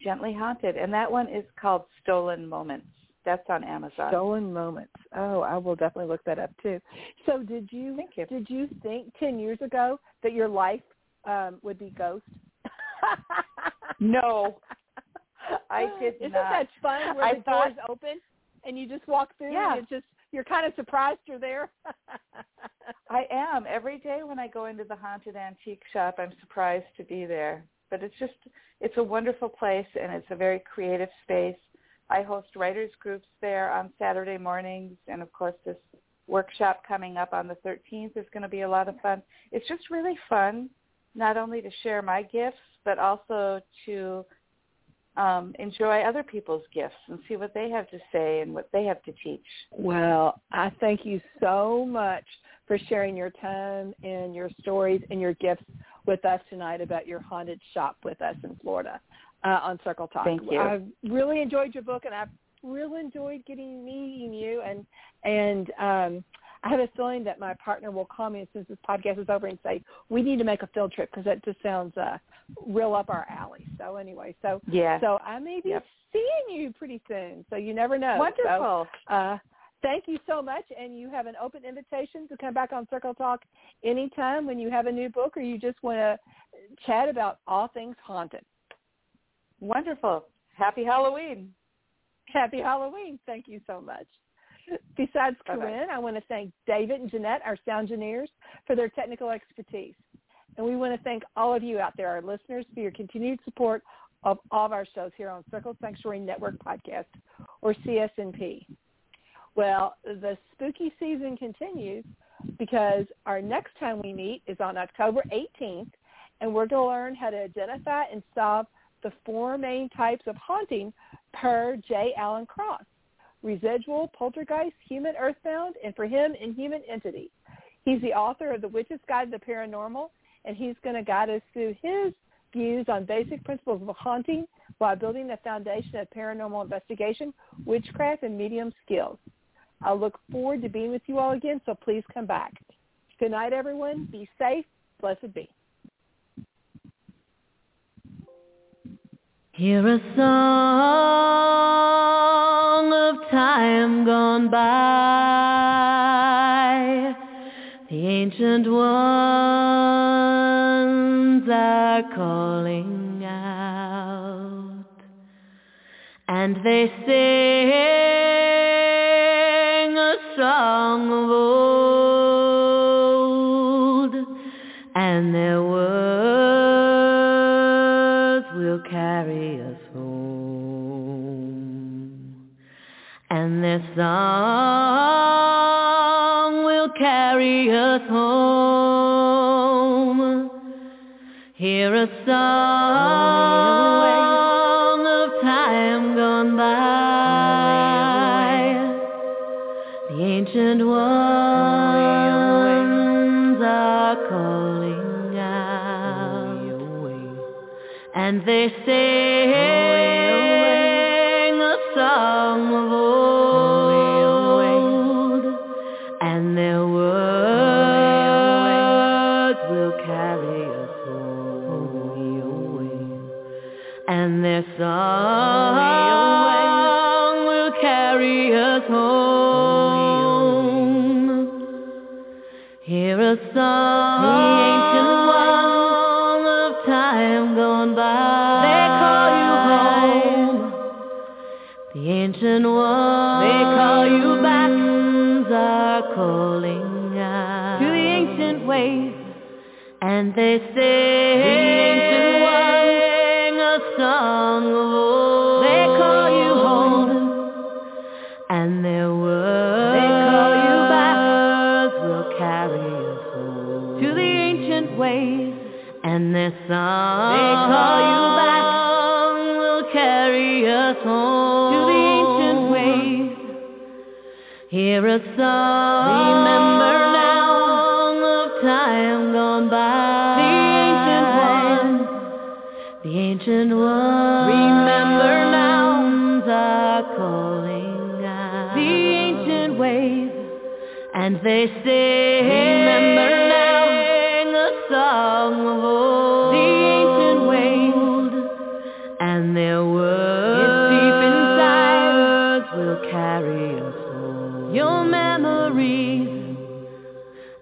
gently haunted. And that one is called Stolen Moments. That's on Amazon. Stolen Moments. Oh, I will definitely look that up too. So did you, Thank you. did you think ten years ago that your life Um, would be ghost? No, I did Isn't not. Isn't that fun? Where I the thought, doors open and you just walk through, yeah. and it just you're kind of surprised you're there. I am every day when I go into the Haunted Antique Shop. I'm surprised to be there, but it's just it's a wonderful place, and it's a very creative space. I host writers groups there on Saturday mornings, and of course this workshop coming up on the thirteenth is going to be a lot of fun. It's just really fun. Not only to share my gifts, but also to um, enjoy other people's gifts and see what they have to say and what they have to teach. Well, I thank you so much for sharing your time and your stories and your gifts with us tonight about your haunted shop with us in Florida uh, on Circle Talk. Thank you. I really enjoyed your book, and I really enjoyed getting meeting you, and and um, I have a feeling that my partner will call me as soon as this podcast is over and say, we need to make a field trip because that just sounds uh, real up our alley. So anyway, so yeah. so I may be yep. seeing you pretty soon. So you never know. Wonderful. So, uh, thank you so much. And you have an open invitation to come back on Circle Talk anytime when you have a new book or you just want to chat about all things haunted. Wonderful. Happy Halloween. Happy Halloween. Thank you so much. Besides Corrine, I want to thank David and Jeanette, our sound engineers, for their technical expertise. And we want to thank all of you out there, our listeners, for your continued support of all of our shows here on Circle Sanctuary Network Podcast, or C S N P. Well, the spooky season continues because our next time we meet is on October eighteenth, and we're going to learn how to identify and solve the four main types of haunting per J. Allen Cross: residual, poltergeist, human earthbound, and for him, inhuman entity. He's the author of The Witch's Guide to the Paranormal, and he's going to guide us through his views on basic principles of haunting while building the foundation of paranormal investigation, witchcraft, and medium skills. I look forward to being with you all again, so please come back. Good night, everyone. Be safe. Blessed be. Hear a song of time gone by. The ancient ones are calling out, and they sing a song of old, and their carry us home, and this song will carry us home. Hear a song of time gone by. The ancient ones are calling, and they sing a song of old, and their words will carry us home, and their song will carry us home. Hear a song of time gone by. They call you home. The ancient ones, they call you back, are calling out to the ancient ways, and they sing the ancient ones a song of old. They call you home, and their words, they call you back, will carry us home to the ancient ways. And this song, they call you back, will carry us home to the ancient ways. Hear a song, remember now, of time gone by. The ancient ones, the ancient ones, remember now, are calling out the ancient ways, and they sing, remember song of old, the ancient ways, and their words, it's deep inside, will carry us home, your memories,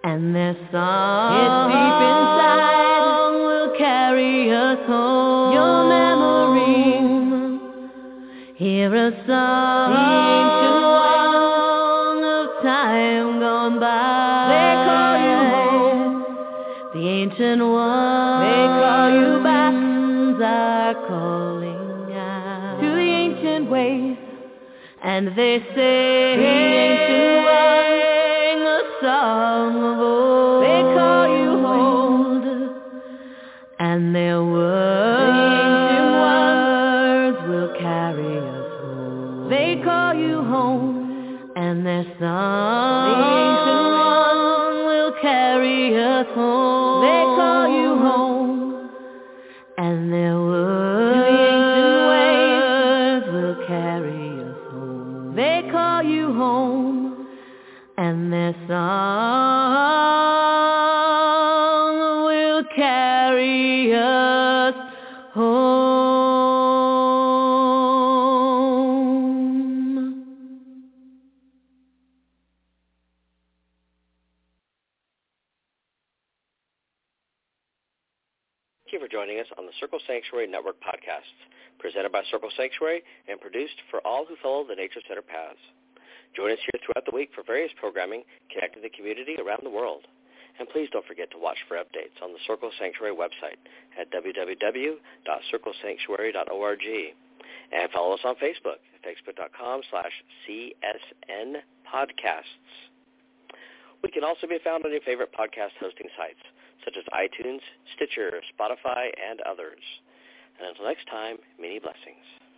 and their song, it's deep inside, will carry us home, your memories. Hear a song, the ancient song of time gone by. They call the ancient ones, they call you back, are calling out to the ancient ways, and they sing, the ancient ones, a song of old. They call you old, and their words, the ancient ones, will carry us home. They call you home, and their song, the carry us home. They call you home, and their words, the ancient ways, will carry us home. They call you home, and their song will carry us home. Thank you for joining us on the Circle Sanctuary Network podcast, presented by Circle Sanctuary and produced for all who follow the nature center paths. Join us here throughout the week for various programming connecting the community around the world. And please don't forget to watch for updates on the Circle Sanctuary website at w w w dot circle sanctuary dot org. And follow us on Facebook at facebook dot com slash C S N podcasts. We can also be found on your favorite podcast hosting sites, such as iTunes, Stitcher, Spotify, and others. And until next time, many blessings.